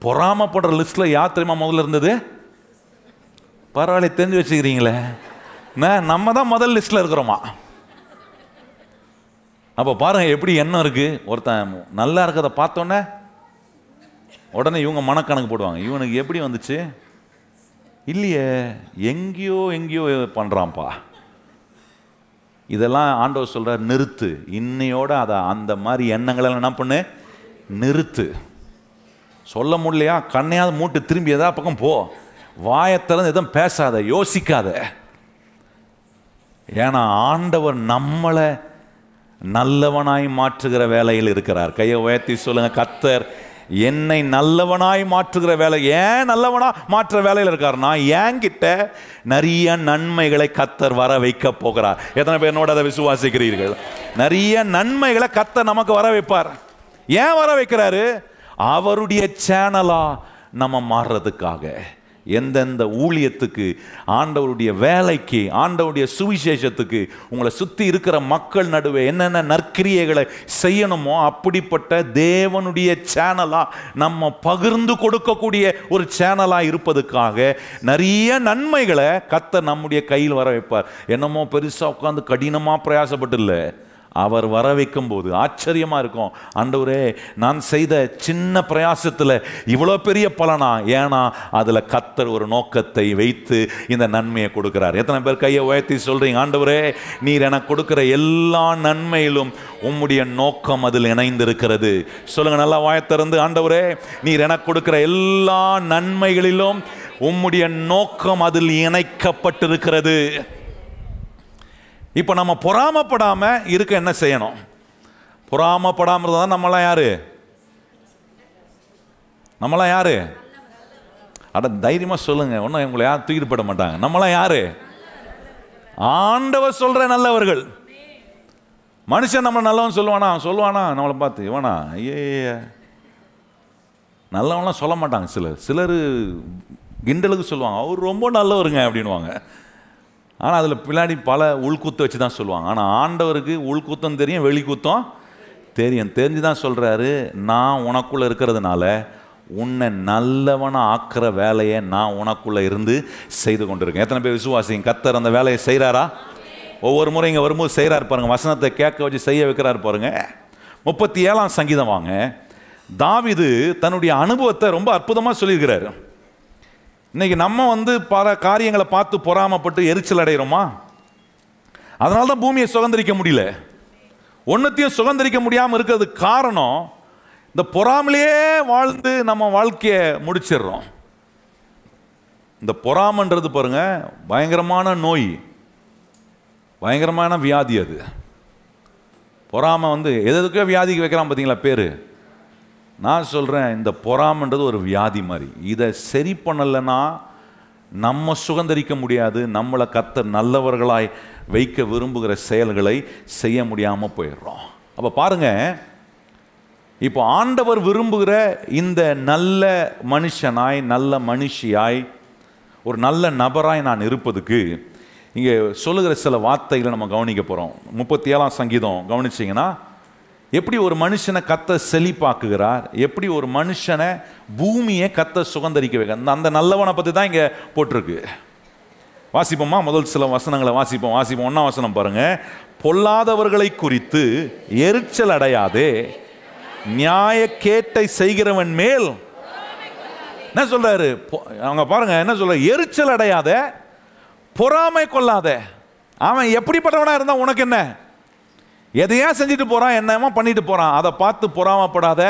பொறாமப்படுற லிஸ்ட்டில் யார் தெரியுமா முதல்ல இருந்தது? பரவாயில்ல, தெரிஞ்சு வச்சுக்கிறீங்களே, நம்ம தான் முதல் லிஸ்ட்டில் இருக்கிறோமா? அப்போ பாருங்கள் எப்படி எண்ணம் இருக்குது. ஒருத்தன் நல்லா இருக்கிறத பார்த்தோன்னே உடனே இவங்க மனக்கணக்கு போடுவாங்க, இவனுக்கு எப்படி வந்துச்சு, இல்லையே எங்கேயோ எங்கேயோ பண்ணுறான்ப்பா. இதெல்லாம் ஆண்டவர் சொல்கிறார், நிறுத்து, இன்னையோட அதை அந்த மாதிரி எண்ணங்களெல்லாம் என்ன பண்ணு, நிறுத்து. சொல்ல முடியலையா, கண்ணையாவது மூட்டு திரும்பி எதாவது பக்கம் போ, வாயத்திலருந்து எதுவும் பேசாத, யோசிக்காத. ஏன்னா ஆண்டவர் நம்மளை நல்லவனாய் மாற்றுகிற வேலையில் இருக்கிறார். கையை உயர்த்தி சொல்லுங்க, கர்த்தர் என்னை நல்லவனாய் மாற்றுகிற வேலை. ஏன் நல்லவனா மாற்றுற வேலையில் இருக்காருன்னா என்கிட்ட நிறைய நன்மைகளை கர்த்தர் வர வைக்க போகிறார். எத்தனை பேர் என்னோட அதை விசுவாசிக்கிறீர்கள்? நிறைய நன்மைகளை கர்த்தர் நமக்கு வர வைப்பார். ஏன் வர வைக்கிறாரு? அவருடைய சேனலா நம்ம மாறுறதுக்காக, எந்தெந்த ஊழியத்துக்கு, ஆண்டவருடைய வேலைக்கு, ஆண்டவருடைய சுவிசேஷத்துக்கு, உங்களை சுற்றி இருக்கிற மக்கள் நடுவே என்னென்ன நற்கிரியைகளை செய்யணுமோ அப்படிப்பட்ட தேவனுடைய சேனலாக நம்ம பகிர்ந்து கொடுக்கக்கூடிய ஒரு சேனலாக இருப்பதுக்காக நிறைய நன்மைகளை கர்த்தர் நம்முடைய கையில் வர வைப்பார். என்னமோ பெருசாக உட்காந்து கடினமாக பிரயாசப்பட்டு இல்லை, அவர் வர வைக்கும் போது ஆச்சரியமாக இருக்கும். ஆண்டவரே, நான் செய்த சின்ன பிரயாசத்தில் இவ்வளோ பெரிய பலனா? ஏன்னா அதில் கர்த்தர் ஒரு நோக்கத்தை வைத்து இந்த நன்மையை கொடுக்குறார். எத்தனை பேர் கையை உயர்த்தி சொல்கிறீங்க, ஆண்டவரே நீர் எனக்கு கொடுக்குற எல்லா நன்மையிலும் உம்முடைய நோக்கம் அதில் இணைந்திருக்கிறது? சொல்லுங்கள் நல்லா வாயத்திறந்து, ஆண்டவரே நீர் எனக்கு கொடுக்குற எல்லா நன்மைகளிலும் உம்முடைய நோக்கம் அதில் இணைக்கப்பட்டிருக்கிறது. இப்போ நம்ம பொறாமப்படாமல் இருக்க என்ன செய்யணும்? பொறாமப்படாமல் இருந்தால் தான் நம்மளாம் யார் நம்மளாம் யார் அட தைரியமாக சொல்லுங்கள், ஒன்றும் உங்களை யாரும் தூக்கிட்டு போட மாட்டாங்க. நம்மளாம் யார்? ஆண்டவர் சொல்கிற நல்லவர்கள். மனுஷன் நம்மளை நல்லவன் சொல்லுவானா சொல்லுவானா நம்மளை பார்த்து இவனா ஐய நல்லவன்லாம் சொல்ல மாட்டாங்க. சிலர் சிலர் கிண்டலுக்கு சொல்லுவாங்க, அவர் ரொம்ப நல்லவருங்க அப்படின்வாங்க. ஆனால் அதில் பின்னாடி பல உள்கூத்து வச்சு தான் சொல்லுவாங்க. ஆனால் ஆண்டவருக்கு உள்கூத்தம் தெரியும், வெளிக்கூத்தம் தெரியும், தெரிஞ்சு தான் சொல்கிறாரு. நான் உனக்குள்ளே இருக்கிறதுனால உன்னை நல்லவனாக ஆக்கிற வேலையை நான் உனக்குள்ளே இருந்து செய்து கொண்டிருக்கேன். எத்தனை பேர் விசுவாசிங்க கர்த்தர் அந்த வேலையை செய்கிறாரா? ஒவ்வொரு முறை இங்கே வரும்போது செய்கிறாரு பாருங்கள், வசனத்தை கேட்க வச்சு செய்ய வைக்கிறாரு பாருங்கள். முப்பத்தி ஏழாம் சங்கீதம் வாங்க, தாவீது தன்னுடைய அனுபவத்தை ரொம்ப அற்புதமாக சொல்லியிருக்கிறாரு. இன்றைக்கி நம்ம வந்து பல காரியங்களை பார்த்து பொறாமப்பட்டு எரிச்சல் அடைகிறோமா? அதனால தான் பூமியை சுகந்தரிக்க முடியல. ஒன்றுத்தையும் சுகந்தரிக்க முடியாமல் இருக்கிறதுக்கு காரணம் இந்த பொறாமலையே வாழ்ந்து நம்ம வாழ்க்கையை முடிச்சிடுறோம். இந்த பொறாமன்றது பாருங்கள் பயங்கரமான நோய். பயங்கரமான வியாதி அது. பொறாமை வந்து எதுக்கோ வியாதிக்கு வைக்கிறான் பார்த்தீங்களா பேர். நான் சொல்கிறேன், இந்த பொறாமன்றது ஒரு வியாதி மாதிரி. இதை சரி பண்ணலைன்னா நம்ம சுகந்தரிக்க முடியாது. நம்மளை கர்த்தர் நல்லவர்களாய் வைக்க விரும்புகிற செயல்களை செய்ய முடியாமல் போயிடுறோம். அப்போ பாருங்கள், இப்போ ஆண்டவர் விரும்புகிற இந்த நல்ல மனுஷனாய் நல்ல மனுஷியாய் ஒரு நல்ல நபராய் நான் இருப்பதுக்கு இங்கே சொல்லுகிற சில வார்த்தைகளை நம்ம கவனிக்க போகிறோம். முப்பத்தி ஏழாம் சங்கீதம் கவனிச்சிங்கன்னா எப்படி ஒரு மனுஷனை கத்த செழிப்பாக்குகிறார், எப்படி ஒரு மனுஷனை பூமியை கத்த சுகந்தரிக்க வைக்க, அந்த நல்லவனை பற்றி தான் இங்கே போட்டிருக்கு. வாசிப்போமா, முதல் சில வசனங்களை வாசிப்போம். வாசிப்போம் ஒன்றாம் வசனம் பாருங்கள். பொல்லாதவர்களை குறித்து எரிச்சல் அடையாதே, நியாயக்கேட்டை செய்கிறவன் மேல் என்ன சொல்கிறாரு அவங்க பாருங்கள், என்ன சொல்ற, எரிச்சல் அடையாத, பொறாமை கொள்ளாத. அவன் எப்படிப்பட்டவனாக இருந்தால் உனக்கு என்ன, எதையா செஞ்சுட்டு போகிறான், என்னமா பண்ணிட்டு போகிறான், அதை பார்த்து பொறாமப்படாத,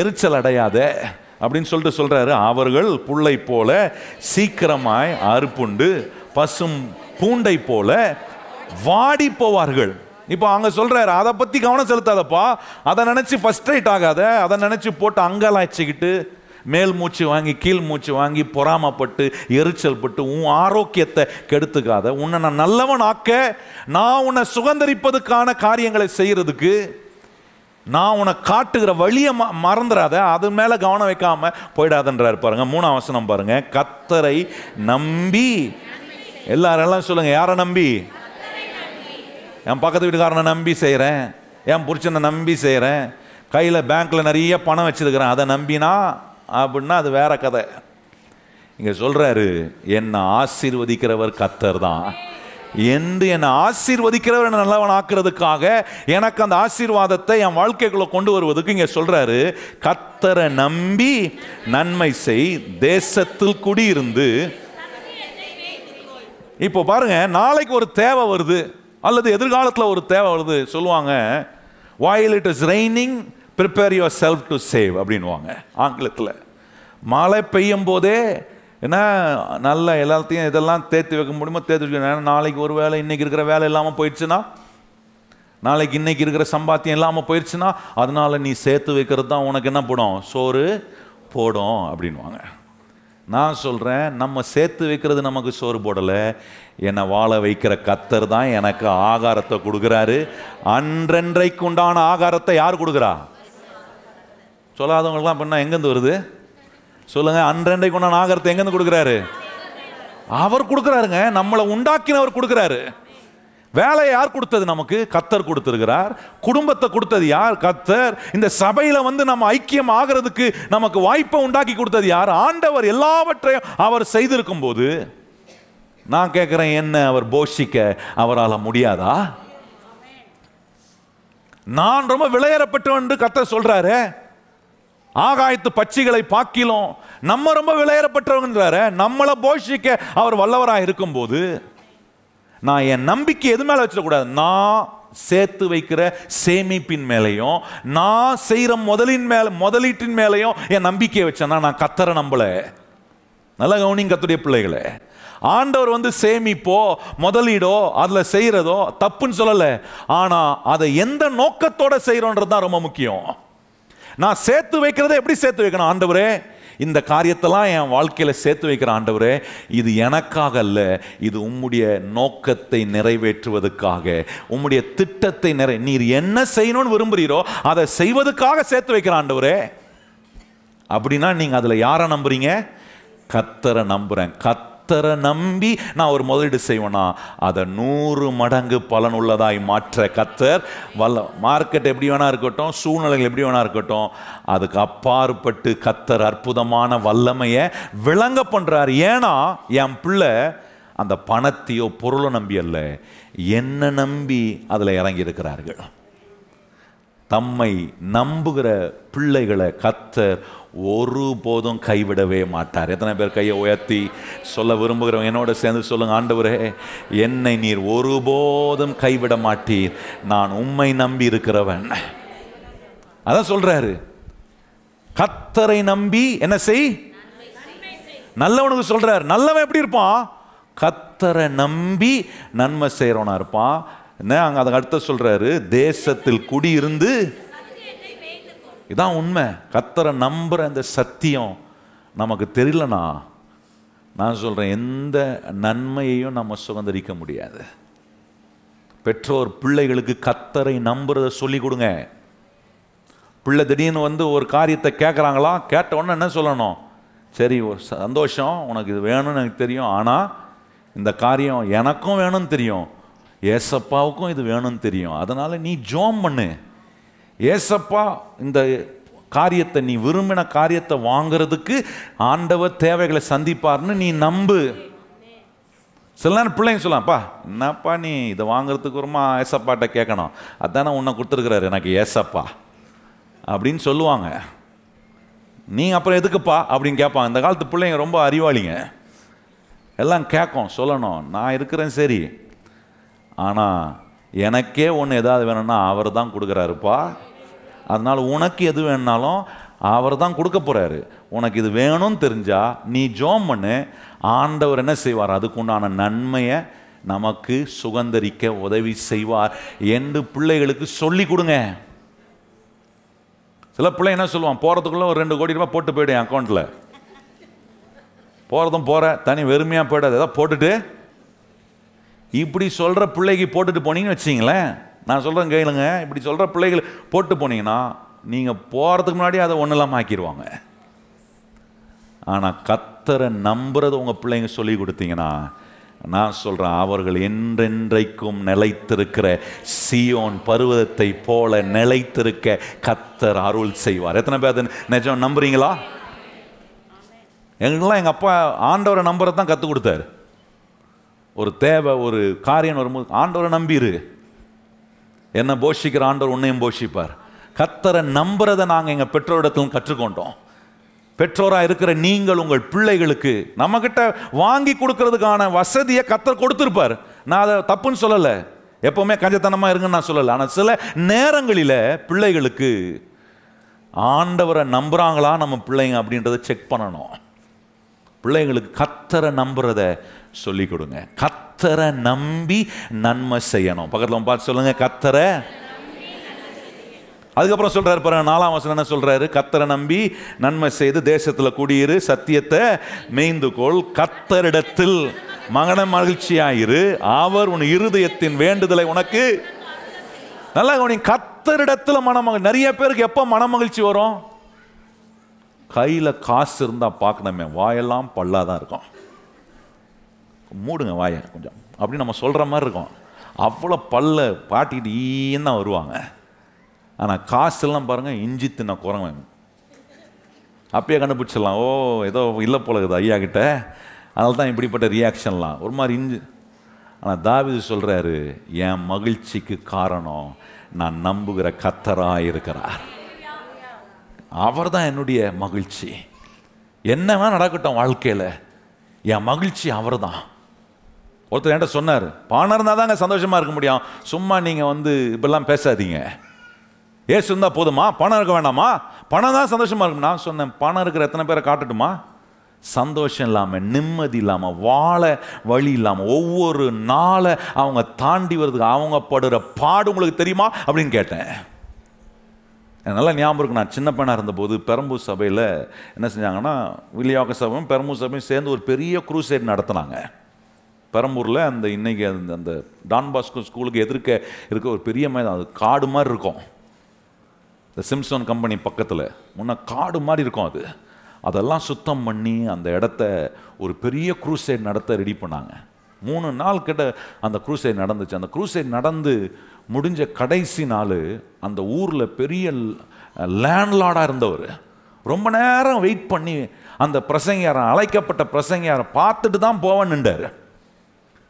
எரிச்சல் அடையாத அப்படின்னு சொல்லிட்டு சொல்கிறாரு. அவர்கள் புல்லை போல சீக்கிரமாய் அறுப்புண்டு பசும் பூண்டை போல வாடி போவார்கள். இப்போ அவங்க சொல்கிறாரு, அதை பற்றி கவனம் செலுத்தாதப்பா, அதை நினச்சி ஃபஸ்ட்ரேட் ஆகாத, அதை நினச்சி போட்டு அங்கலாய்ச்சிக்கிட்டு மேல் மூச்சு வாங்கி கீழ் மூச்சு வாங்கி பொறாமப்பட்டு எரிச்சல் பட்டு உன் ஆரோக்கியத்தை கெடுத்துக்காத. உன்னை நான் நல்லவன் ஆக்க, நான் உன்னை சுகந்தரிப்பதுக்கான காரியங்களை செய்கிறதுக்கு நான் உன்னை காட்டுகிற வழியை ம மறந்துடாத, அது மேலே கவனம் வைக்காமல் போயிடாதன்றார். பாருங்கள் மூணாம் வசனம் பாருங்கள். கர்த்தரை நம்பி, எல்லாரெல்லாம் சொல்லுங்கள், யாரை நம்பி? என் பக்கத்து வீட்டுக்காரனை நம்பி செய்கிறேன், என் புருஷனை நம்பி செய்கிறேன், கையில் பேங்க்கில் நிறைய பணம் வச்சுருக்கிறேன் அதை நம்பினா அப்படின்னா அது வேற கதை. இங்கே சொல்கிறாரு, என்னை ஆசீர்வதிக்கிறவர் கர்த்தர் தான். எந்த என்னை ஆசீர்வதிக்கிறவர் என்னை நல்லவன் ஆக்குறதுக்காக எனக்கு அந்த ஆசீர்வாதத்தை என் வாழ்க்கைக்குள்ளே கொண்டு வருவதுக்கு இங்கே சொல்கிறாரு, கர்த்தரை நம்பி நன்மை செய், தேசத்தில் குடியிருந்து. இப்போ பாருங்கள், நாளைக்கு ஒரு தேவை வருது அல்லது எதிர்காலத்தில் ஒரு தேவை வருது. சொல்லுவாங்க, while it is raining prepare yourself to save அப்படின்வாங்க ஆங்கிலத்தில். மழை பெய்யும் போதே ஏன்னா நல்லா எல்லாத்தையும் இதெல்லாம் தேர்த்து வைக்க முடியுமோ தேர்த்து வைக்கணும். நாளைக்கு ஒரு வேலை, இன்றைக்கி இருக்கிற வேலை இல்லாமல் போயிடுச்சுன்னா, நாளைக்கு இன்றைக்கி இருக்கிற சம்பாத்தியம் இல்லாமல் போயிடுச்சுன்னா, அதனால் நீ சேர்த்து வைக்கிறது தான் உனக்கு என்ன போடும், சோறு போடும் அப்படின்வாங்க. நான் சொல்கிறேன், நம்ம சேர்த்து வைக்கிறது நமக்கு சோறு போடலை, என்னை வாழ வைக்கிற கர்த்தர் தான் எனக்கு ஆகாரத்தை கொடுக்குறாரு. அன்றன்றைக்கு உண்டான ஆகாரத்தை யார் கொடுக்குறா? சொல்லாதவங்களுக்குலாம் அப்படின்னா எங்கேருந்து வருது சொல்லுங்கள். அன்றன்றைக்கு உண்டான ஆகாரத்தை எங்கேருந்து கொடுக்குறாரு? அவர் கொடுக்குறாருங்க. நம்மளை உண்டாக்கினவர் கொடுக்குறாரு. வேலையை யார் கொடுத்தது? நமக்கு கர்த்தர் கொடுத்துருக்கிறார். குடும்பத்தை கொடுத்தது யார்? கர்த்தர். இந்த சபையில் வந்து நம்ம ஐக்கியம் ஆகிறதுக்கு நமக்கு வாய்ப்பை உண்டாக்கி கொடுத்தது யார்? ஆண்டவர். எல்லாவற்றையும் அவர் செய்திருக்கும் போது நான் கேட்குறேன், என்ன அவர் போஷிக்க அவரால் முடியாதா? நான் ரொம்ப விலையேறப்பட்டவன் கர்த்தர் சொல்றாரு. ஆகாயத்து பட்சிகளை பாக்கிலும் நம்ம ரொம்ப விலையேறப்பட்டவன்றாரு. நம்மளை போஷிக்க அவர் வல்லவராக இருக்கும் போது நான் என் நம்பிக்கை எது மேலே வச்சிடக்கூடாது? நான் சேர்த்து வைக்கிற சேமிப்பின் மேலையும் நான் செய்கிற முதலின் மேலே முதலீட்டின் மேலையும் என் நம்பிக்கையை வச்சேன்னா நான் கர்த்தரை நம்பலை. நல்ல கவனிங்க கர்த்தருடைய பிள்ளைகளே, ஆண்டவர் வந்து சேமிப்போ முதலீடோ அதில் செய்கிறதோ தப்புன்னு சொல்லலை. ஆனால் அதை எந்த நோக்கத்தோடு செய்கிறோன்றது தான் ரொம்ப முக்கியம். நான் சேர்த்து வைக்கிறத எப்படி சேர்த்து வைக்கணும்? ஆண்டவரே, இந்த காரியத்தெல்லாம் என் வாழ்க்கையில் சேர்த்து வைக்கிற ஆண்டவரே, இது எனக்காக அல்ல, இது உம்முடைய நோக்கத்தை நிறைவேற்றுவதற்காக, உம்முடைய திட்டத்தை நிறை நீர் என்ன செய்யணும்னு விரும்புகிறீரோ அதை செய்வதற்காக சேர்த்து வைக்கிற ஆண்டவரே அப்படின்னா நீங்கள் அதில் யாரை நம்புறீங்க? கர்த்தரை நம்புகிறேன். கர்த்தரை நம்பி நான் ஒரு முதலீடு செய்வேன்னா அதை நூறு மடங்கு பலனுள்ளதாய் மாற்ற கர்த்தர் வல்ல. மார்க்கெட் எப்படி வேணா இருக்கட்டும், சூழ்நிலைகள் எப்படி வேணா இருக்கட்டும், அதுக்கு அப்பாற்பட்டு கர்த்தர் அற்புதமான வல்லமையை விளங்க பண்ணுறார். ஏன்னா என் பிள்ளை அந்த பணத்தையோ பொருளை நம்பி அல்ல, என்னை நம்பி அதில் இறங்கியிருக்கிறார்கள். தம்மை நம்புகிற பிள்ளைகளை கர்த்தர் ஒரு போதும் கைவிடவே மாட்டார். எத்தனை பேர் கையை உயர்த்தி சொல்ல விரும்புகிறவங்க என்னோட சேர்ந்து சொல்லுங்கள், ஆண்டவரே என்னை நீர் ஒருபோதும் கைவிட மாட்டீர், நான் உம்மை நம்பி இருக்கிறவன். அதான் சொல்றாரு, கர்த்தரை நம்பி என்ன செய், நல்லவனுக்கு சொல்றாரு. நல்லவன் எப்படி இருப்பான்? கத்தரை நம்பி நன்மை செய்கிறவனா இருப்பான். என்ன அங்கே அதை அடுத்த சொல்கிறாரு, தேசத்தில் குடியிருந்து. இதான் உண்மை. கத்தரை நம்புகிற இந்த சத்தியம் நமக்கு தெரியலனா நான் சொல்கிறேன், எந்த நன்மையையும் நம்ம சுதந்திரிக்க முடியாது. பெற்றோர் பிள்ளைகளுக்கு கத்தரை நம்புறத சொல்லி கொடுங்க. பிள்ளை திடீர்னு வந்து ஒரு காரியத்தை கேட்குறாங்களா, கேட்ட உடனே என்ன சொல்லணும்? சரி, சந்தோஷம், உனக்கு இது வேணும்னு எனக்கு தெரியும், ஆனால் இந்த காரியம் எனக்கும் வேணும்னு தெரியும், ஏசப்பாவுக்கும் இது வேணும்னு தெரியும், அதனால் நீ ஜோம் பண்ணு, ஏசப்பா இந்த காரியத்தை, நீ விரும்பின காரியத்தை வாங்கிறதுக்கு ஆண்டவர் தேவைகளை சந்திப்பார்னு நீ நம்பு. சில நேரம் பிள்ளைங்க சொல்லலாம்ப்பா, என்னப்பா நீ இதை வாங்கிறதுக்கு ஒருமா ஏசப்பாட்ட கேட்கணும், அதானே உன்னை கொடுத்துருக்குறாரு எனக்கு ஏசப்பா அப்படின்னு சொல்லுவாங்க. நீ அப்புறம் எதுக்குப்பா அப்படின்னு கேட்பாங்க. இந்த காலத்து பிள்ளைங்க ரொம்ப அறிவாளிங்க, எல்லாம் கேட்கும், சொல்லணும், நான் இருக்கிறேன் சரி, ஆனால் எனக்கே ஒன்று எதாவது வேணும்னா அவர் தான் கொடுக்குறாருப்பா, அதனால் உனக்கு எது வேணுனாலும் அவர் தான் கொடுக்க போகிறாரு, உனக்கு இது வேணும்னு தெரிஞ்சால் நீ ஜோம் பண்ணு, ஆண்டவர் என்ன செய்வார், அதுக்குண்டான நன்மையை நமக்கு சுகந்தரிக்க உதவி செய்வார் என்று பிள்ளைகளுக்கு சொல்லி கொடுங்க. சில பிள்ளை என்ன சொல்லுவான், போகிறதுக்குள்ளே ஒரு ரெண்டு கோடி ரூபாய் போட்டு போய்டு என் அக்கௌண்ட்டில், போகிறதும் போகிற தனி வெறுமையாக போய்டாது, எதாவது போட்டுட்டு இப்படி சொல்கிற பிள்ளைக்கு போட்டுட்டு போனீங்கன்னு வச்சிங்களேன், நான் சொல்கிறேன் கேளுங்க, இப்படி சொல்கிற பிள்ளைகள் போட்டு போனீங்கன்னா நீங்கள் போகிறதுக்கு முன்னாடி அதை ஒன்றும் இல்லாமல் ஆக்கிடுவாங்க. ஆனால் கத்தரை நம்புறதை உங்கள் பிள்ளைங்க சொல்லி கொடுத்தீங்கன்னா நான் சொல்கிறேன், அவர்கள் என்றென்றைக்கும் நிலைத்திருக்கிற சீயோன் பருவதத்தை போல நிலைத்திருக்க கத்தர் அருள் செய்வார். எத்தனை பேர் நிஜம் நம்புறீங்களா? எங்களுக்கெல்லாம் எங்கள் அப்பா ஆண்டவரை நம்புறது தான் கற்றுக் கொடுத்தாரு. ஒரு தேவை, ஒரு காரியம் வரும்போது ஆண்டவரை நம்பிரு, என்னை போஷிக்கிற ஆண்டவர் உன்னையும் போஷிப்பார். கத்தரை நம்புறதை நாங்கள் எங்கள் பெற்றோரிடத்திலும் கற்றுக்கொண்டோம். பெற்றோராக இருக்கிற நீங்கள் உங்கள் பிள்ளைகளுக்கு நம்மக்கிட்ட வாங்கி கொடுக்கறதுக்கான வசதியை கத்தர் கொடுத்துருப்பார். நான் அதை தப்புன்னு சொல்லலை, எப்போவுமே கஞ்சத்தனமாக இருங்கன்னு நான் சொல்லலை, ஆனால் சில நேரங்களில் பிள்ளைகளுக்கு ஆண்டவரை நம்புகிறாங்களா நம்ம பிள்ளைங்க அப்படின்றத செக் பண்ணணும். பிள்ளைங்களுக்கு கத்தரை நம்புறத சொல்லி கொடுங்க. கத்தரை நம்பி நன்மை செய்யணும். பக்கத்தில் பார்த்து சொல்லுங்க, கத்தரை. அதுக்கப்புறம் சொல்றாரு பாருங்க, நாலாம் வசனம் என்ன சொல்றாரு, கத்தரை நம்பி நன்மை செய்து தேசத்தில் குடியிரு, சத்தியத்தை மேய்ந்துகொள், கத்தரிடத்தில் மகன மகிழ்ச்சியாயிரு, அவர் உன் இருதயத்தின் வேண்டுதலை உனக்கு நல்லா கவனிங்க. கத்தரிடத்துல மனமகிழ்ச்சி. நிறைய பேருக்கு எப்போ மன மகிழ்ச்சி வரும்? கையில் காசு இருந்தால் பார்க்கணுமே, வாயெல்லாம் பல்லாக தான் இருக்கும், மூடுங்க வாயை கொஞ்சம் அப்படின்னு நம்ம சொல்கிற மாதிரி இருக்கும், அவ்வளோ பல்ல பாட்டிக்கிட்டு ஈன்னு தான் வருவாங்க. ஆனால் காசுலாம் பாருங்கள் இஞ்சி தின்ன குரங்க, அப்பயே கண்டுபிடிச்சிடலாம், ஓ ஏதோ இல்லை போலக்குது ஐயா கிட்ட, அதனால தான் இப்படிப்பட்ட ரியாக்ஷன்லாம் ஒரு மாதிரி இஞ்சி. ஆனால் தாவீது சொல்கிறாரு, என் மகிழ்ச்சிக்கு காரணம் நான் நம்புகிற கத்தராக இருக்கிறார், அவர் தான் என்னுடைய மகிழ்ச்சி, என்னவா நடக்கட்டும் வாழ்க்கையில் என் மகிழ்ச்சி அவர் தான். ஒருத்தர் என்கிட்ட சொன்னார், பணம் இருந்தால் தாங்க சந்தோஷமாக இருக்க முடியும், சும்மா நீங்கள் வந்து இப்பெல்லாம் பேசாதீங்க, ஏசு இருந்தால் போதுமா, பணம் இருக்க வேண்டாமா, பணம் தான் சந்தோஷமாக இருக்கும். நான் சொன்னேன், பணம் இருக்கிற எத்தனை பேரை காட்டட்டுமா சந்தோஷம் இல்லாமல், நிம்மதி இல்லாமல், வாழ வழி இல்லாமல், ஒவ்வொரு நாளை அவங்க தாண்டி வர்றதுக்கு அவங்க படுற பாடு உங்களுக்கு தெரியுமா அப்படின்னு கேட்டேன். நல்லா ஞாபகம் இருக்கு, நான் சின்ன பையனாக இருந்தபோது பெரம்பூர் சபையில் என்ன செஞ்சாங்கன்னா, வில்லியாக்க சபையும் பெரம்பூர் சபையும் சேர்ந்து ஒரு பெரிய குரூசைட் நடத்தினாங்க. பெரம்பூரில் அந்த இன்றைக்கி அந்த அந்த டான்பாஸ்கோ ஸ்கூலுக்கு எதிர்க்க இருக்க ஒரு பெரிய மாதிரி, அது காடு மாதிரி இருக்கும், இந்த சிம்சன் கம்பெனி பக்கத்தில் முன்னே காடு மாதிரி இருக்கும், அது அதெல்லாம் சுத்தம் பண்ணி அந்த இடத்த ஒரு பெரிய குரூசைட் நடத்த ரெடி பண்ணாங்க. மூணு நாள் கிட்ட அந்த குரூசைட் நடந்துச்சு. அந்த குரூசைட் நடந்து முடிஞ்ச கடைசி நாள் அந்த ஊரில் பெரிய லேண்ட்லார்டாக இருந்தவர் ரொம்ப நேரம் வெயிட் பண்ணி அந்த பிரசங்கியாரை, அழைக்கப்பட்ட பிரசங்கியாரை பார்த்துட்டு தான் போவேன் நின்றார்.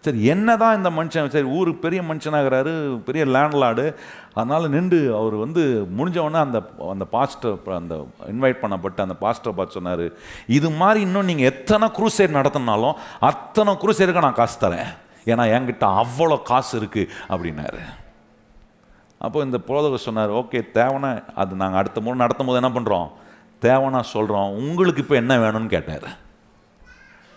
சரி என்ன தான் இந்த மனுஷன், சரி ஊருக்கு பெரிய மனுஷனாகிறாரு, பெரிய லேண்ட்லார்டு, அதனால் நின்று அவர் வந்து முடிஞ்சவொடனே அந்த அந்த பாஸ்டர், அந்த இன்வைட் பண்ணப்பட்ட அந்த பாஸ்டரை பார்த்து சொன்னார், இது மாதிரி இன்னும் நீங்கள் எத்தனை குரூசைட் நடத்தினாலும் அத்தனை குரூசைடுக்கு நான் காசு தரேன், ஏன்னா என்கிட்ட அவ்வளோ காசு இருக்குது அப்படின்னாரு. அப்போது இந்த போதகர் சொன்னார், ஓகே தேவனா, அது நாங்கள் அடுத்த முறை நடத்தும் போது என்ன பண்ணுறோம், தேவனா சொல்கிறோம், உங்களுக்கு இப்போ என்ன வேணும்னு கேட்டார்.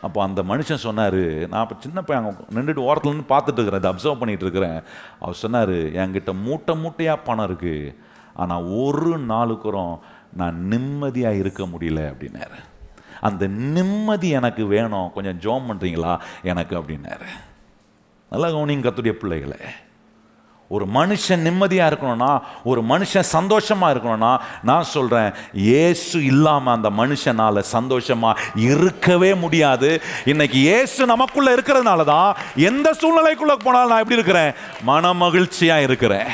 அப்போ அந்த மனுஷன் சொன்னார், நான் இப்போ சின்ன பையன் அங்கே நின்றுட்டு ஓரத்தில் நின்று பார்த்துட்டு இருக்கிறேன், இதை அப்சர்வ் பண்ணிகிட்டு இருக்கிறேன். அவர் சொன்னார், என்கிட்ட மூட்டை மூட்டையாக பணம் இருக்குது, ஆனால் ஒரு நாளுக்குறோம் நான் நிம்மதியாக இருக்க முடியல அப்படின்னாரு. அந்த நிம்மதி எனக்கு வேணும், கொஞ்சம் ஜோம் பண்ணுறீங்களா எனக்கு அப்படின்னாரு. நல்லா கவனிங்க கர்த்தருடைய பிள்ளைகளே, ஒரு மனுஷன் நிம்மதியாக இருக்கணும்னா, ஒரு மனுஷன் சந்தோஷமாக இருக்கணும்னா, நான் சொல்கிறேன், இயேசு இல்லாமல் அந்த மனுஷனால் சந்தோஷமாக இருக்கவே முடியாது. இன்றைக்கி இயேசு நமக்குள்ளே இருக்கிறதுனால தான் எந்த சூழ்நிலைக்குள்ளே போனாலும் நான் எப்படி இருக்கிறேன், மன மகிழ்ச்சியாக இருக்கிறேன்.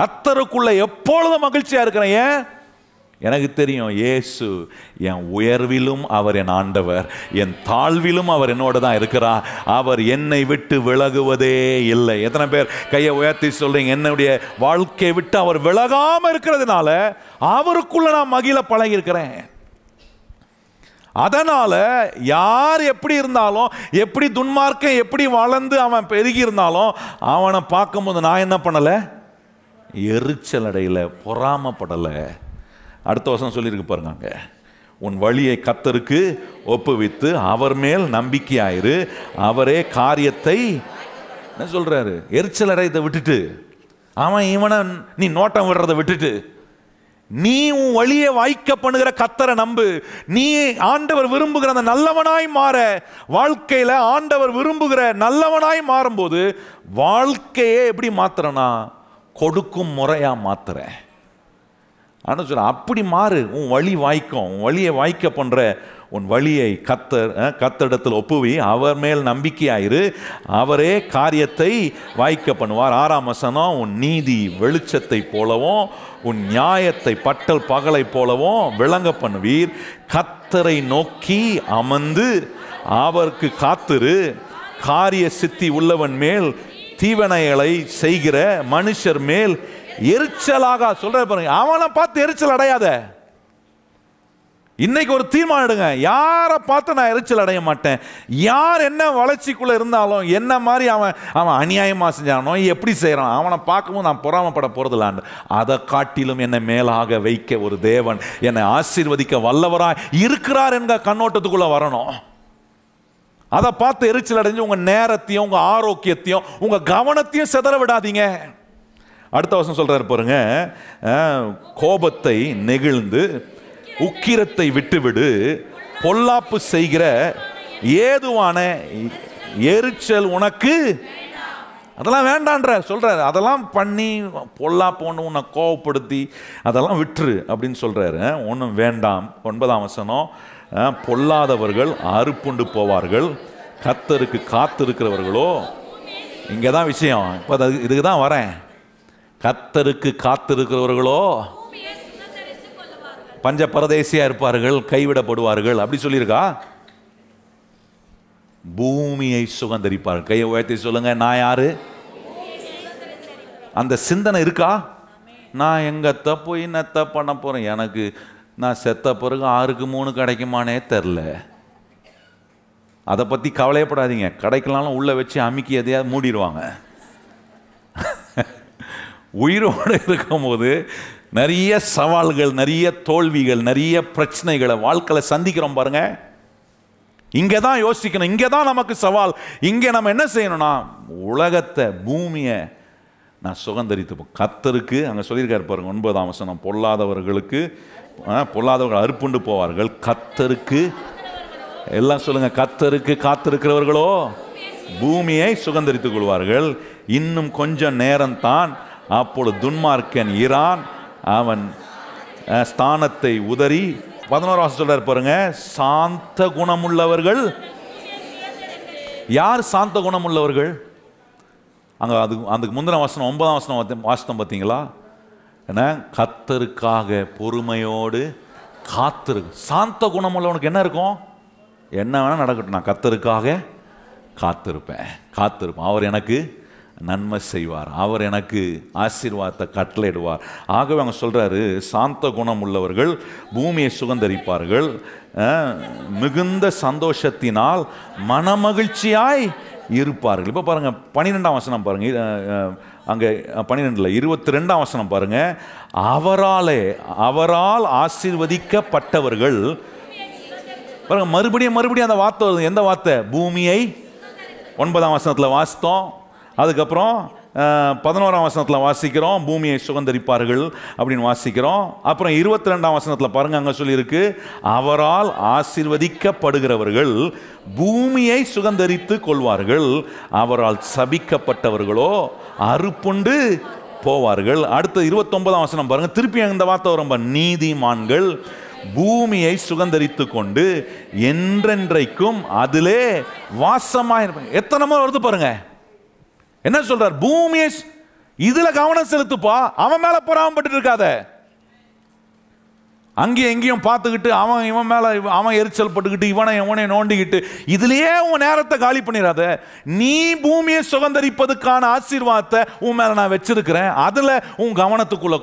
கர்த்தருக்குள்ளே எப்பொழுதும் மகிழ்ச்சியாக இருக்கிறேன். ஏன்? எனக்கு தெரியும் இயேசு என் உயர்விலும் அவர் என் ஆண்டவர், என் தாழ்விலும் அவர் என்னோட தான் இருக்கிறார். அவர் என்னை விட்டு விலகுவதே இல்லை. எத்தனை பேர் கையை உயர்த்தி சொல்கிறீங்க, என்னுடைய வாழ்க்கையை விட்டு அவர் விலகாமல் இருக்கிறதுனால அவருக்குள்ளே நான் மகிழ பழகியிருக்கிறேன். அதனால் யார் எப்படி இருந்தாலும், எப்படி துன்மார்க்கம் எப்படி வளர்ந்து அவன் பெருகி இருந்தாலும், அவனை பார்க்கும்போது நான் என்ன பண்ணலை, எரிச்சல் அடையலை, பொறாமப்படலை. அடுத்த வசனம் சொல்லியிருக்கு பாருங்க, உன் வழியை கர்த்தருக்கு ஒப்புவித்து அவர் மேல் நம்பிக்கையாயிரு, அவரே காரியத்தை என்ன சொல்றாரு, எரிச்சல் அடையதை விட்டுட்டு, அவன் இவனை நீ நோட்டம் விடுறதை விட்டுட்டு, நீ உன் வழியை வாய்க்க பண்ணுகிற கர்த்தரை நம்பு, நீ ஆண்டவர் விரும்புகிற அந்த நல்லவனாய் மாற. வாழ்க்கையில் ஆண்டவர் விரும்புகிற நல்லவனாய் மாறும்போது வாழ்க்கையே எப்படி மாத்துறனா, கொடுக்கும் முறையா மாத்துற. ஆனால் சொல்ல அப்படி மாறு, உன் வழி வாய்க்கும், உன் வழியை வாய்க்க பண்ணுற, உன் வழியை கத்தர் கத்தரிடத்தில் ஒப்புவி அவர் மேல் நம்பிக்கையாயிரு, அவரே காரியத்தை வாய்க்க பண்ணுவார். ஆறாம் வசனம், உன் நீதி வெளிச்சத்தை போலவும் உன் நியாயத்தை பட்டல் பகலை போலவும் விளங்க பண்ணுவீர், கத்தரை நோக்கி அமர்ந்து அவருக்கு காத்திரு, காரிய சித்தி உள்ளவன் மேல் தீவனைகளை செய்கிற மனுஷர் மேல் எரிச்சலாக. சொல்ற பாருங்க, அவனை பார்த்து எரிச்சல் அடையாத. இன்னைக்கு ஒரு தீர்மானம் எடுங்க, யாரை பார்த்து நான் எரிச்சல் அடைய மாட்டேன். யார் என்ன வளர்ச்சிக்குள்ள இருந்தாலும், என்ன மாதிரி அவன் அவன் அநியாயமா செஞ்சானோ, எப்படி செய்யறான், அவனை பார்க்கும்போது நான் பொறாமப்பட போறதில்லான்னு, அதை காட்டிலும் என்னை மேலாக வைக்க ஒரு தேவன் என்னை ஆசீர்வதிக்க வல்லவராய் இருக்கிறார் என்கிற கண்ணோட்டத்துக்குள்ள வரணும். அதை பார்த்து எரிச்சல் அடைஞ்சு உங்க நேரத்தையும் உங்க ஆரோக்கியத்தையும் உங்க கவனத்தையும் சிதற விடாதீங்க. அடுத்த வருஷம் சொல்றாரு பாருங்க, கோபத்தை நெகிழ்ந்து உக்கிரத்தை விட்டுவிடு, பொல்லாப்பு செய்கிற ஏதுவான எரிச்சல் உனக்கு அதெல்லாம் வேண்டான்ற சொல்றாரு. அதெல்லாம் பண்ணி பொல்லாப்பு ஒன்று உன்னை கோபப்படுத்தி அதெல்லாம் விட்டுரு அப்படின்னு சொல்றாரு. ஒன்றும் வேண்டாம். ஒன்பதாம் வசனம், பொல்லாதவர்கள் அறுப்புண்டு போவார்கள், கர்த்தருக்கு காத்திருக்கிறவர்களோ. இங்கே தான் விஷயம், இப்போ இதுக்கு தான் வரேன். கர்த்தருக்கு காத்திருக்கிறவர்களோ பஞ்ச பரதேசியா இருப்பார்கள், கைவிடப்படுவார்கள். அப்படி சொல்லியிருக்கா? பூமியை சுகந்தரிப்பார்கள். கையை உயர்த்தி சொல்லுங்க, நான் யாரு? அந்த சிந்தனை இருக்கா? நான் எங்கத்த போய் நெத்த பண்ண போறேன், எனக்கு நான் செத்த பிறகு ஆறுக்கு மூணு கிடைக்குமானே தெரில. அதை பற்றி கவலையப்படாதீங்க, கிடைக்கலாம்னு உள்ளே வச்சு அமுக்கி எதையாவது மூடிடுவாங்க. உயிரோடு இருக்கும்போது நிறைய சவால்கள், நிறைய தோல்விகள், நிறைய பிரச்சனைகளை வாழ்க்கையில் சந்திக்கிறோம் பாருங்க. இங்கே தான் யோசிக்கணும், இங்கே தான் நமக்கு சவால். இங்கே நம்ம என்ன செய்யணும்னா, உலகத்தை பூமியை நான் சுகந்தரித்து கர்த்தருக்கு, அங்கே சொல்லியிருக்காரு பாருங்க ஒன்பதாம் வசனம், பொல்லாதவர்களுக்கு பொல்லாதவர்கள் அறுப்புண்டு போவார்கள், கர்த்தருக்கு, எல்லாம் சொல்லுங்க, கர்த்தருக்கு காத்திருக்கிறவர்களோ பூமியை சுகந்தரித்துக் கொள்வார்கள். இன்னும் கொஞ்சம் நேரம்தான், அப்பொழுது துன்மார்க்கன் ஈரான் அவன் ஸ்தானத்தை உதறி. பதினோரு வருஷம் சொல்றாரு பாருங்க, சாந்த குணமுள்ளவர்கள். யார் சாந்த குணமுள்ளவர்கள்? அங்கே அது அதுக்கு முந்தின வசனம் ஒன்பதாம் வசனம் வாசனம் பார்த்தீங்களா? ஏன்னா கர்த்தருக்காக பொறுமையோடு காத்திருக்கு. சாந்த குணமுள்ளவனுக்கு என்ன இருக்கும்? என்ன வேணால் நடக்கட்டும், நான் கர்த்தருக்காக காத்திருப்பேன் காத்திருப்பேன் அவர் எனக்கு நன்மை செய்வார், அவர் எனக்கு ஆசீர்வாதத்தை கட்டளையிடுவார். ஆகவே அவங்க சொல்கிறாரு, சாந்த குணம் உள்ளவர்கள் பூமியை சுகந்தரிப்பார்கள், மிகுந்த சந்தோஷத்தினால் மனமகிழ்ச்சியாய் இருப்பார்கள். இப்போ பாருங்கள் பன்னிரெண்டாம் வசனம் பாருங்கள், அங்கே பன்னிரெண்டில் இருபத்தி ரெண்டாம் வசனம் பாருங்கள், அவராலே அவரால் ஆசீர்வதிக்கப்பட்டவர்கள். பாருங்க, மறுபடியும் மறுபடியும் அந்த வார்த்தை வருது. எந்த வார்த்தை? பூமியை ஒன்பதாம் வசனத்தில் வாசித்தோம், அதுக்கப்புறம் பதினோராம் வசனத்தில் வாசிக்கிறோம் பூமியை சுகந்தரிப்பார்கள் அப்படின்னு வாசிக்கிறோம். அப்புறம் இருபத்தி ரெண்டாம் வசனத்தில் பாருங்கள், அங்கே சொல்லியிருக்கு அவரால் ஆசீர்வதிக்கப்படுகிறவர்கள் பூமியை சுகந்தரித்து கொள்வார்கள், அவரால் சபிக்கப்பட்டவர்களோ அறுப்புண்டு போவார்கள். அடுத்த இருபத்தொன்பதாம் வசனம் பாருங்கள், திருப்பி அந்த வார்த்தை ரொம்ப நீதிமான்கள் பூமியை சுகந்தரித்து கொண்டு என்றென்றைக்கும் அதிலே வாசமாயிருப்பாங்க. எத்தனை முறை வருது பாருங்கள். என்ன சொல்றார்? பூமியை. இதுல கவனம் செலுத்துப்பா, அவன் மேல பொறாமப்பட்டு இருக்காத, அங்கேயும் எங்கேயும் பார்த்துக்கிட்டு அவன் இவன் மேல அவன் எரிச்சல் பட்டுக்கிட்டு இவனை இவனை நோண்டிக்கிட்டு இதுலயே உன் நேரத்தை காலி பண்ணிடாத. நீ பூமியை சுகந்தரிப்பதுக்கான ஆசீர்வாதத்தை உன் மேல நான் வச்சிருக்கிறேன், அதுல உன் கவனத்துக்குள்ள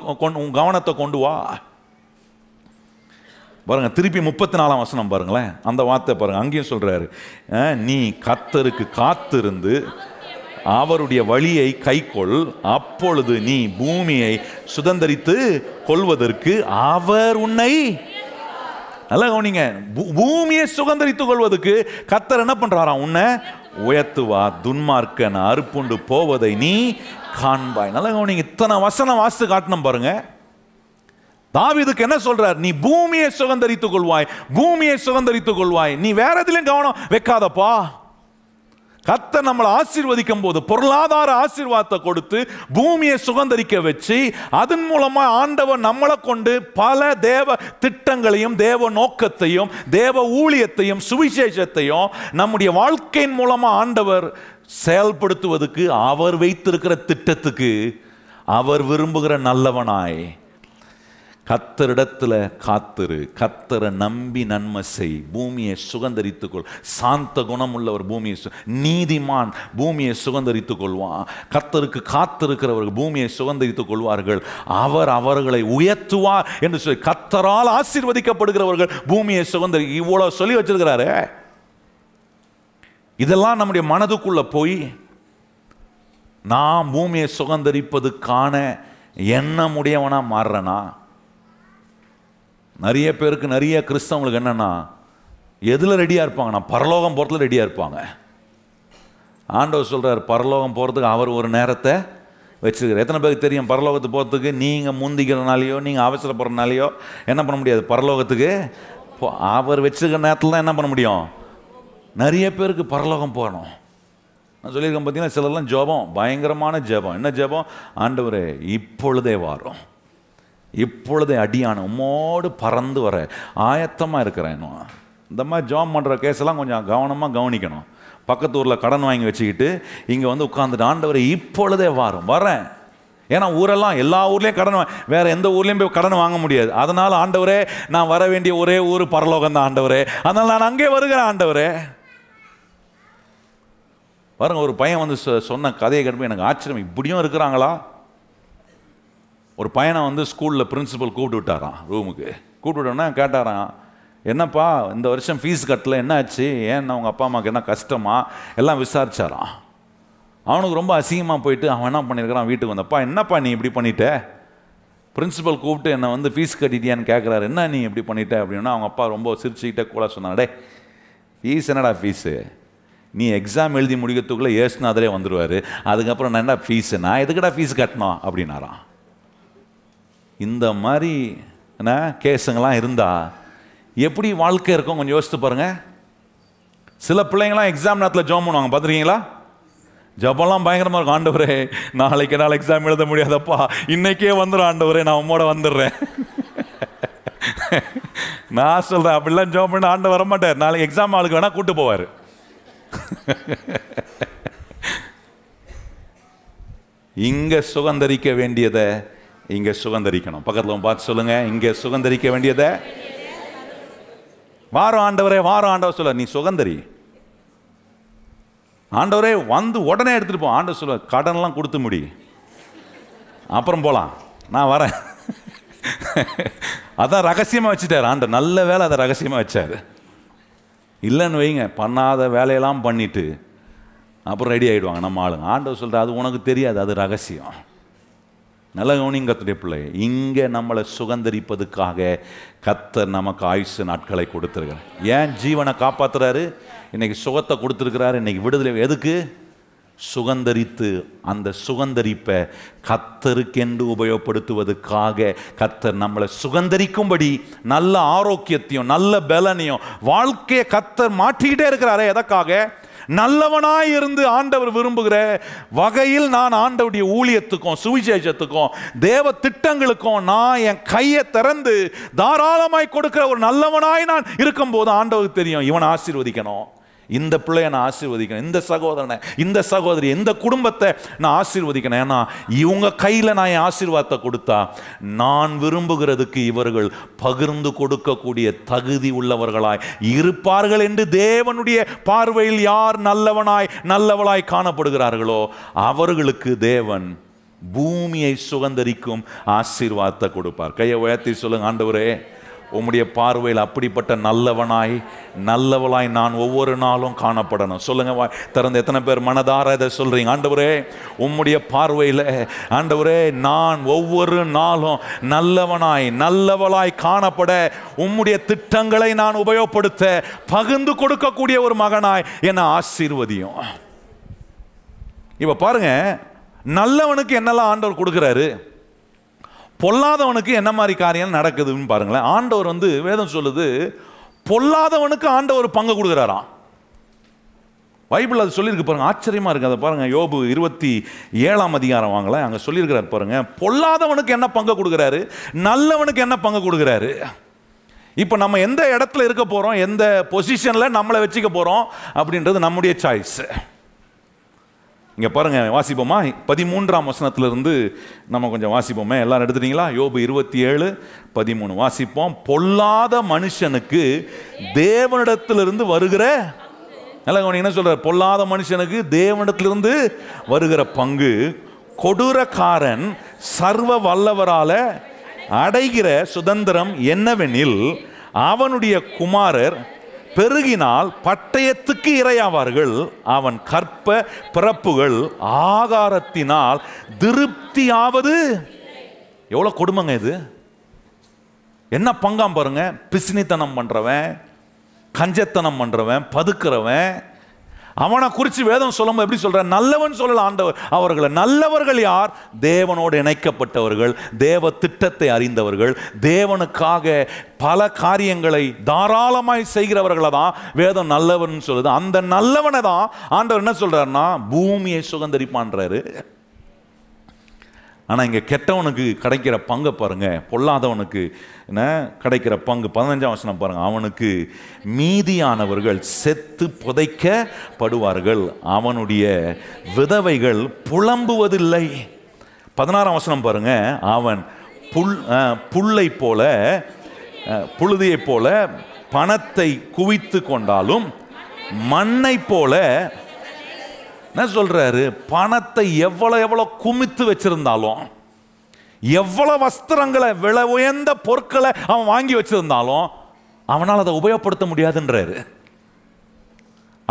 உன் கவனத்தை கொண்டு வா. பாருங்க, திருப்பி முப்பத்தி நாலாம் வசனம் பாருங்களேன், அந்த வார்த்தை பாருங்க, அங்கேயும் சொல்றாரு நீ கர்த்தருக்கு காத்திருந்து அவருடைய வழியை கைக்கொள், அப்பொழுது நீ பூமியை சுதந்தரித்து கொள்வதற்கு அவர் உன்னை. நல்லா கவனிங்க, பூமியை சுதந்தரித்து கொள்வதற்கு கர்த்தர் என்ன பண்றாராம்? உன்னை உயர்த்துவா, துன்மார்க்கன் அறுப்புண்டு போவதை நீ காண்பாய். நல்லா கவனிங்க, இத்தனை வசனம் வாசித்து காட்டணும் பாருங்க. தாவீதுக்கு என்ன சொல்றார்? நீ பூமியை சுதந்தரித்துக் கொள்வாய், பூமியை சுதந்தரித்துக் கொள்வாய், நீ வேற எதிலும் கவனம் வைக்காதப்பா. கர்த்தர் நம்மளை ஆசீர்வதிக்கும் போது பொருளாதார ஆசீர்வாதத்தை கொடுத்து பூமியை சுகந்தரிக்க வச்சு, அதன் மூலமா ஆண்டவர் நம்மளை கொண்டு பல தேவ திட்டங்களையும் தேவ நோக்கத்தையும் தேவ ஊழியத்தையும் சுவிசேஷத்தையும் நம்முடைய வாழ்க்கையின் மூலமா ஆண்டவர் செயல்படுத்துவதற்கு அவர் வைத்திருக்கிற திட்டத்துக்கு அவர் விரும்புகிற நல்லவனாய் கத்தரிடத்தில் காத்திரு, கத்தரை நம்பி நன்மை செய், பூமியை சுகந்தரித்துக்கொள். சாந்த குணம் உள்ளவர் பூமியை சு நீதிமான் பூமியை சுகந்தரித்துக் கொள்வான். கத்தருக்கு காத்திருக்கிறவர்கள் பூமியை சுகந்தரித்துக் கொள்வார்கள், அவர் அவர்களை உயர்த்துவார் என்று சொல்லி கத்தரால் ஆசீர்வதிக்கப்படுகிறவர்கள் பூமியை சுகந்தரி. இவ்வளோ சொல்லி வச்சிருக்கிறாரு. இதெல்லாம் நம்முடைய மனதுக்குள்ளே போய் நான் பூமியை சுகந்தரிப்பதுக்கான எண்ணமுடையவனாக மாறுறேனா? நிறைய பேருக்கு, நிறைய கிறிஸ்தவங்களுக்கு என்னென்னா எதில் ரெடியாக இருப்பாங்கன்னா பரலோகம் போகிறதுல ரெடியாக இருப்பாங்க. ஆண்டவர் சொல்கிறார் பரலோகம் போகிறதுக்கு அவர் ஒரு நேரத்தை வச்சுருக்கார். எத்தனை பேருக்கு தெரியும் பரலோகத்துக்கு போகிறதுக்கு நீங்கள் முந்திக்கிறனாலையோ நீங்கள் அவசரப்படுறனாலையோ என்ன பண்ண முடியாது? பரலோகத்துக்கு அவர் வச்சுருக்கிற நேரத்தில் தான் என்ன பண்ண முடியும்? நிறைய பேருக்கு பரலோகம் போகணும். நான் சொல்லியிருக்கேன் பார்த்தீங்கன்னா, சிலர்லாம் ஜெபம், பயங்கரமான ஜெபம். என்ன ஜெபம்? ஆண்டவரே இப்பொழுதே வாரும், இப்பொழுதே அடியான உம்மோடு பறந்து வர ஆயத்தமாக இருக்கிறேன். இந்த மாதிரி ஜாப் பண்ணுற கேஸெல்லாம் கொஞ்சம் கவனமாக கவனிக்கணும். பக்கத்து ஊரில் கடன் வாங்கி வச்சுக்கிட்டு இங்கே வந்து உட்காந்துட்டு ஆண்டவர் இப்பொழுதே வாரும் வரேன். ஏன்னா ஊரெல்லாம் எல்லா ஊர்லேயும் கடன், வேறு எந்த ஊர்லேயும் போய் கடன் வாங்க முடியாது. அதனால் ஆண்டவரே நான் வர வேண்டிய ஒரே ஊர் பரலோகம் தான் ஆண்டவரே, அதனால் நான் அங்கே வருகிறேன் ஆண்டவரே. பாருங்கள், ஒரு பையன் வந்து சொன்ன கதையை கேட்போம், எனக்கு ஆச்சரியம், இப்படியும் இருக்கிறாங்களா? ஒரு பையனை வந்து ஸ்கூலில் பிரின்சிபல் கூப்பிட்டு விட்டாரான் ரூமுக்கு. கூப்பிட்டு விட்டோன்னா கேட்டாரான், என்னப்பா இந்த வருஷம் ஃபீஸ் கட்டல, என்ன ஆச்சு, ஏன்னா அவங்க அப்பா அம்மாவுக்கு என்ன கஷ்டமா, எல்லாம் விசாரிச்சாரான். அவனுக்கு ரொம்ப அசிங்கமாக போயிட்டு அவன் என்ன பண்ணியிருக்கிறான், வீட்டுக்கு வந்தப்பா என்னப்பா நீ இப்படி பண்ணிட்ட, பிரின்சிபல் கூப்பிட்டு என்னை வந்து ஃபீஸ் கட்டிட்டியான்னு கேட்குறாரு, என்ன நீ இப்படி பண்ணிட்ட அப்படின்னா அவங்க அப்பா ரொம்ப சிரிச்சுக்கிட்டே கூட சொன்னாடே, ஃபீஸ் என்னடா ஃபீஸு, நீ எக்ஸாம் எழுதி முடிக்கிறதுக்குள்ளே ஏசுனா அதிலே வந்துடுவார், அதுக்கப்புறம் நான் என்ன ஃபீஸு, நான் எதுக்கடா ஃபீஸ் கட்டணும் அப்படின்னாரான். இந்த மாதிரி என்ன கேஸுங்கெல்லாம் இருந்தால் எப்படி வாழ்க்கை இருக்கும் கொஞ்சம் யோசித்து பாருங்கள். சில பிள்ளைங்களாம் எக்ஸாம் நேரத்தில் ஜெபம் பண்ணுவாங்க, பார்த்துருக்கீங்களா? ஜெபம்லாம் பயங்கரமாக இருக்கும், ஆண்டவரே நாளைக்கு என்னால் எக்ஸாம் எழுத முடியாதப்பா, இன்னைக்கே வந்துடும் ஆண்டவரே, நான் உம்மோட வந்துடுறேன். நான் சொல்கிறேன் அப்படிலாம் ஜெபம் பண்ண ஆண்டவர் வர மாட்டார், நாளைக்கு எக்ஸாம் ஆளுக்கு வேணால் கூட்டு போவார். இங்கே சுகந்தரிக்க வேண்டியதை இங்கே சுகந்தரிக்கணும். பக்கத்தில் பார்த்து சொல்லுங்க, இங்கே சுகந்தரிக்க வேண்டியதை வாரம் ஆண்டவரே வாரம் ஆண்டவர் சொல்ல, நீ சுகந்தரி ஆண்டவரே வந்து உடனே எடுத்துட்டு போ. ஆண்டவர் சொல்ல, கடன்லாம் கொடுத்து முடி, அப்புறம் போகலாம், நான் வரேன். அதான் ரகசியமாக வச்சுட்டார் ஆண்டவர். நல்ல வேலை அதை ரகசியமாக வச்சார். இல்லைன்னு வைங்க, பண்ணாத வேலையெல்லாம் பண்ணிட்டு அப்புறம் ரெடி ஆகிடுவாங்க நம்ம ஆளுங்க. ஆண்டவர் சொல்கிறார் அது உனக்கு தெரியாது, அது ரகசியம். நல்ல கவனிங்க கர்த்தருடைய பிள்ளை, இங்கே நம்மளை சுகந்தரிப்பதுக்காக கர்த்தர் நமக்கு ஆயுசு நாட்களை கொடுத்துருக்கிறார். ஏன் ஜீவனை காப்பாற்றுறாரு, இன்றைக்கி சுகத்தை கொடுத்துருக்கிறாரு, இன்றைக்கி விடுதலை. எதுக்கு? சுகந்தரித்து அந்த சுகந்தரிப்பை கர்த்தருக்கென்று உபயோகப்படுத்துவதற்காக கர்த்தர் நம்மளை சுகந்தரிக்கும்படி நல்ல ஆரோக்கியத்தையும் நல்ல பலனையும் வாழ்க்கையை கர்த்தர் மாற்றிக்கிட்டே இருக்கிறாரே. எதற்காக? நல்லவனாய் இருந்து ஆண்டவர் விரும்புகிற வகையில் நான் ஆண்டவருடைய ஊழியத்துக்கும் சுவிசேஷத்துக்கும் தேவ திட்டங்களுக்கும் நான் என் கையை திறந்து தாராளமாய் கொடுக்கிற ஒரு நல்லவனாய் நான் இருக்கும்போது ஆண்டவருக்கு தெரியும், இவனை ஆசீர்வதிக்கணும், இந்த பிள்ளையை நான் ஆசீர்வதிக்கணும், இந்த சகோதரனை இந்த சகோதரி இந்த குடும்பத்தை நான் ஆசீர்வதிக்கணும். ஏன்னா இவங்க கையில் நான் என் ஆசீர்வாதத்தை கொடுத்தா நான் விரும்புகிறதுக்கு இவர்கள் பகிர்ந்து கொடுக்கக்கூடிய தகுதி உள்ளவர்களாய் இருப்பார்கள் என்று தேவனுடைய பார்வையில் யார் நல்லவனாய் நல்லவளாய் காணப்படுகிறார்களோ அவர்களுக்கு தேவன் பூமியை சுகந்தரிக்கும் ஆசீர்வாதத்தை கொடுப்பார். கையை உயர்த்தி சொல்லுங்க, ஆண்டவரே உம்முடைய பார்வையில் அப்படிப்பட்ட நல்லவனாய் நல்லவளாய் நான் ஒவ்வொரு நாளும் காணப்படணும். சொல்லுங்க திறந்து, எத்தனை பேர் மனதார இதை சொல்றீங்க? ஆண்டவரே உம்முடைய பார்வையில் ஆண்டவரே நான் ஒவ்வொரு நாளும் நல்லவனாய் நல்லவளாய் காணப்பட உம்முடைய திட்டங்களை நான் உபயோகப்படுத்த பகிர்ந்து கொடுக்கக்கூடிய ஒரு மகனாய் என்னை ஆசீர்வதியும். இப்ப பாருங்க, நல்லவனுக்கு என்னெல்லாம் ஆண்டவர் கொடுக்கிறாரு, பொல்லாதவனுக்கு என்ன மாதிரி காரியம் நடக்குதுன்னு பாருங்களேன். ஆண்டவர் வந்து வேதம் சொல்லுது, பொல்லாதவனுக்கு ஆண்டவர் பங்கு கொடுக்குறாராம். பைபிள் அது சொல்லியிருக்கு பாருங்க, ஆச்சரியமா இருக்கு. அதை பாருங்க, யோபு இருபத்தி ஏழாம் அதிகாரம் வாங்கலாம், அங்கே சொல்லியிருக்கிறார் பாருங்க. பொல்லாதவனுக்கு என்ன பங்கு கொடுக்குறாரு, நல்லவனுக்கு என்ன பங்கு கொடுக்குறாரு. இப்போ நம்ம எந்த இடத்துல இருக்க போகிறோம், எந்த பொசிஷனில் நம்மளை வச்சுக்க போகிறோம் அப்படின்றது நம்முடைய சாய்ஸ். இங்கே பாருங்கள், வாசிப்போமா பதிமூன்றாம் வசனத்திலிருந்து நம்ம கொஞ்சம் வாசிப்போமே. எல்லாரும் எடுத்துட்டீங்களா? யோபு இருபத்தி ஏழு பதிமூணு வாசிப்போம். பொல்லாத மனுஷனுக்கு தேவனிடத்திலிருந்து வருகிற, நல்லா கவனிங்க என்ன சொல்கிறார், பொல்லாத மனுஷனுக்கு தேவனிடத்திலிருந்து வருகிற பங்கு கொடூரக்காரன் சர்வ வல்லவரால் அடைகிற சுதந்திரம் என்னவெனில் அவனுடைய குமாரர் பெருகினால் பட்டயத்துக்கு இரையாவார்கள், அவன் கற்ப பிறப்புகள் ஆகாரத்தினால் திருப்தியாவது. எவ்வளோ கொடுமைங்க இது! என்ன பங்காம் பாருங்க, பிசினித்தனம் பண்றவன், கஞ்சத்தனம் பண்றவன், பதுக்கிறவன், அவனை குறித்து வேதம் சொல்லும்போது எப்படி சொல்ற, நல்லவன் சொல்லல ஆண்டவர் அவர்களை. நல்லவர்கள் யார்? தேவனோடு இணைக்கப்பட்டவர்கள், தேவ திட்டத்தை அறிந்தவர்கள், தேவனுக்காக பல காரியங்களை தாராளமாய் செய்கிறவர்களை தான் வேதம் நல்லவன் சொல்லுது. அந்த நல்லவனை தான் ஆண்டவர் என்ன சொல்றாருன்னா பூமியை சுகந்தரிப்பான்றாரு. ஆனால் இங்கே கெட்டவனுக்கு கிடைக்கிற பங்கு பாருங்க, பொல்லாதவனுக்கு என்ன கிடைக்கிற பங்கு, பதினஞ்சாம் வசனம் பாருங்க. அவனுக்கு மீதியானவர்கள் செத்து புதைக்கப்படுவார்கள், அவனுடைய விதவைகள் புலம்புவதில்லை. பதினாறாம் வசனம் பாருங்க, அவன் புல் புல்லை போல புழுதியை போல பணத்தை குவித்து கொண்டாலும் மண்ணை போல, என்ன சொல்றாரு, பணத்தை எவ்வளவு எவ்வளவு குமித்து வச்சிருந்தாலும், எவ்வளவு வஸ்திரங்களை விலை உயர்ந்த பொருட்களை அவன் வாங்கி வச்சிருந்தாலும் அவனால் அதை உபயோகப்படுத்த முடியாதுன்றாரு.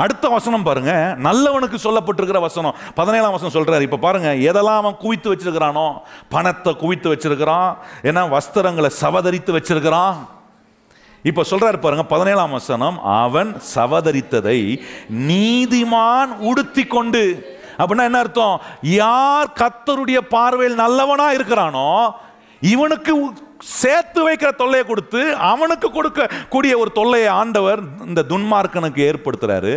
அடுத்த வசனம் பாருங்க, நல்லவனுக்கு சொல்லப்பட்டிருக்கிற வசனம் பதினேழாம் வசனம் சொல்றாரு. இப்ப பாருங்க, எதெல்லாம் அவன் குவித்து வச்சிருக்கிறானோ, பணத்தை குவித்து வச்சிருக்கிறான், ஏன்னா வஸ்திரங்களை சவதரித்து வச்சிருக்கிறான். இப்ப சொல்றாரு பாருங்க பதினேழாம் வசனம், அவன் சவதரித்ததை நீதிமான் உடுத்தி கொண்டு. அப்படின்னா என்ன அர்த்தம்? யார் கர்த்தருடைய பார்வையில் நல்லவனா இருக்கிறானோ இவனுக்கு சேர்த்து வைக்கிற தொல்லையை கொடுத்து அவனுக்கு கொடுக்க கூடிய ஒரு தொல்லையை ஆண்டவர் இந்த துன்மார்க்கனுக்கு ஏற்படுத்துறாரு.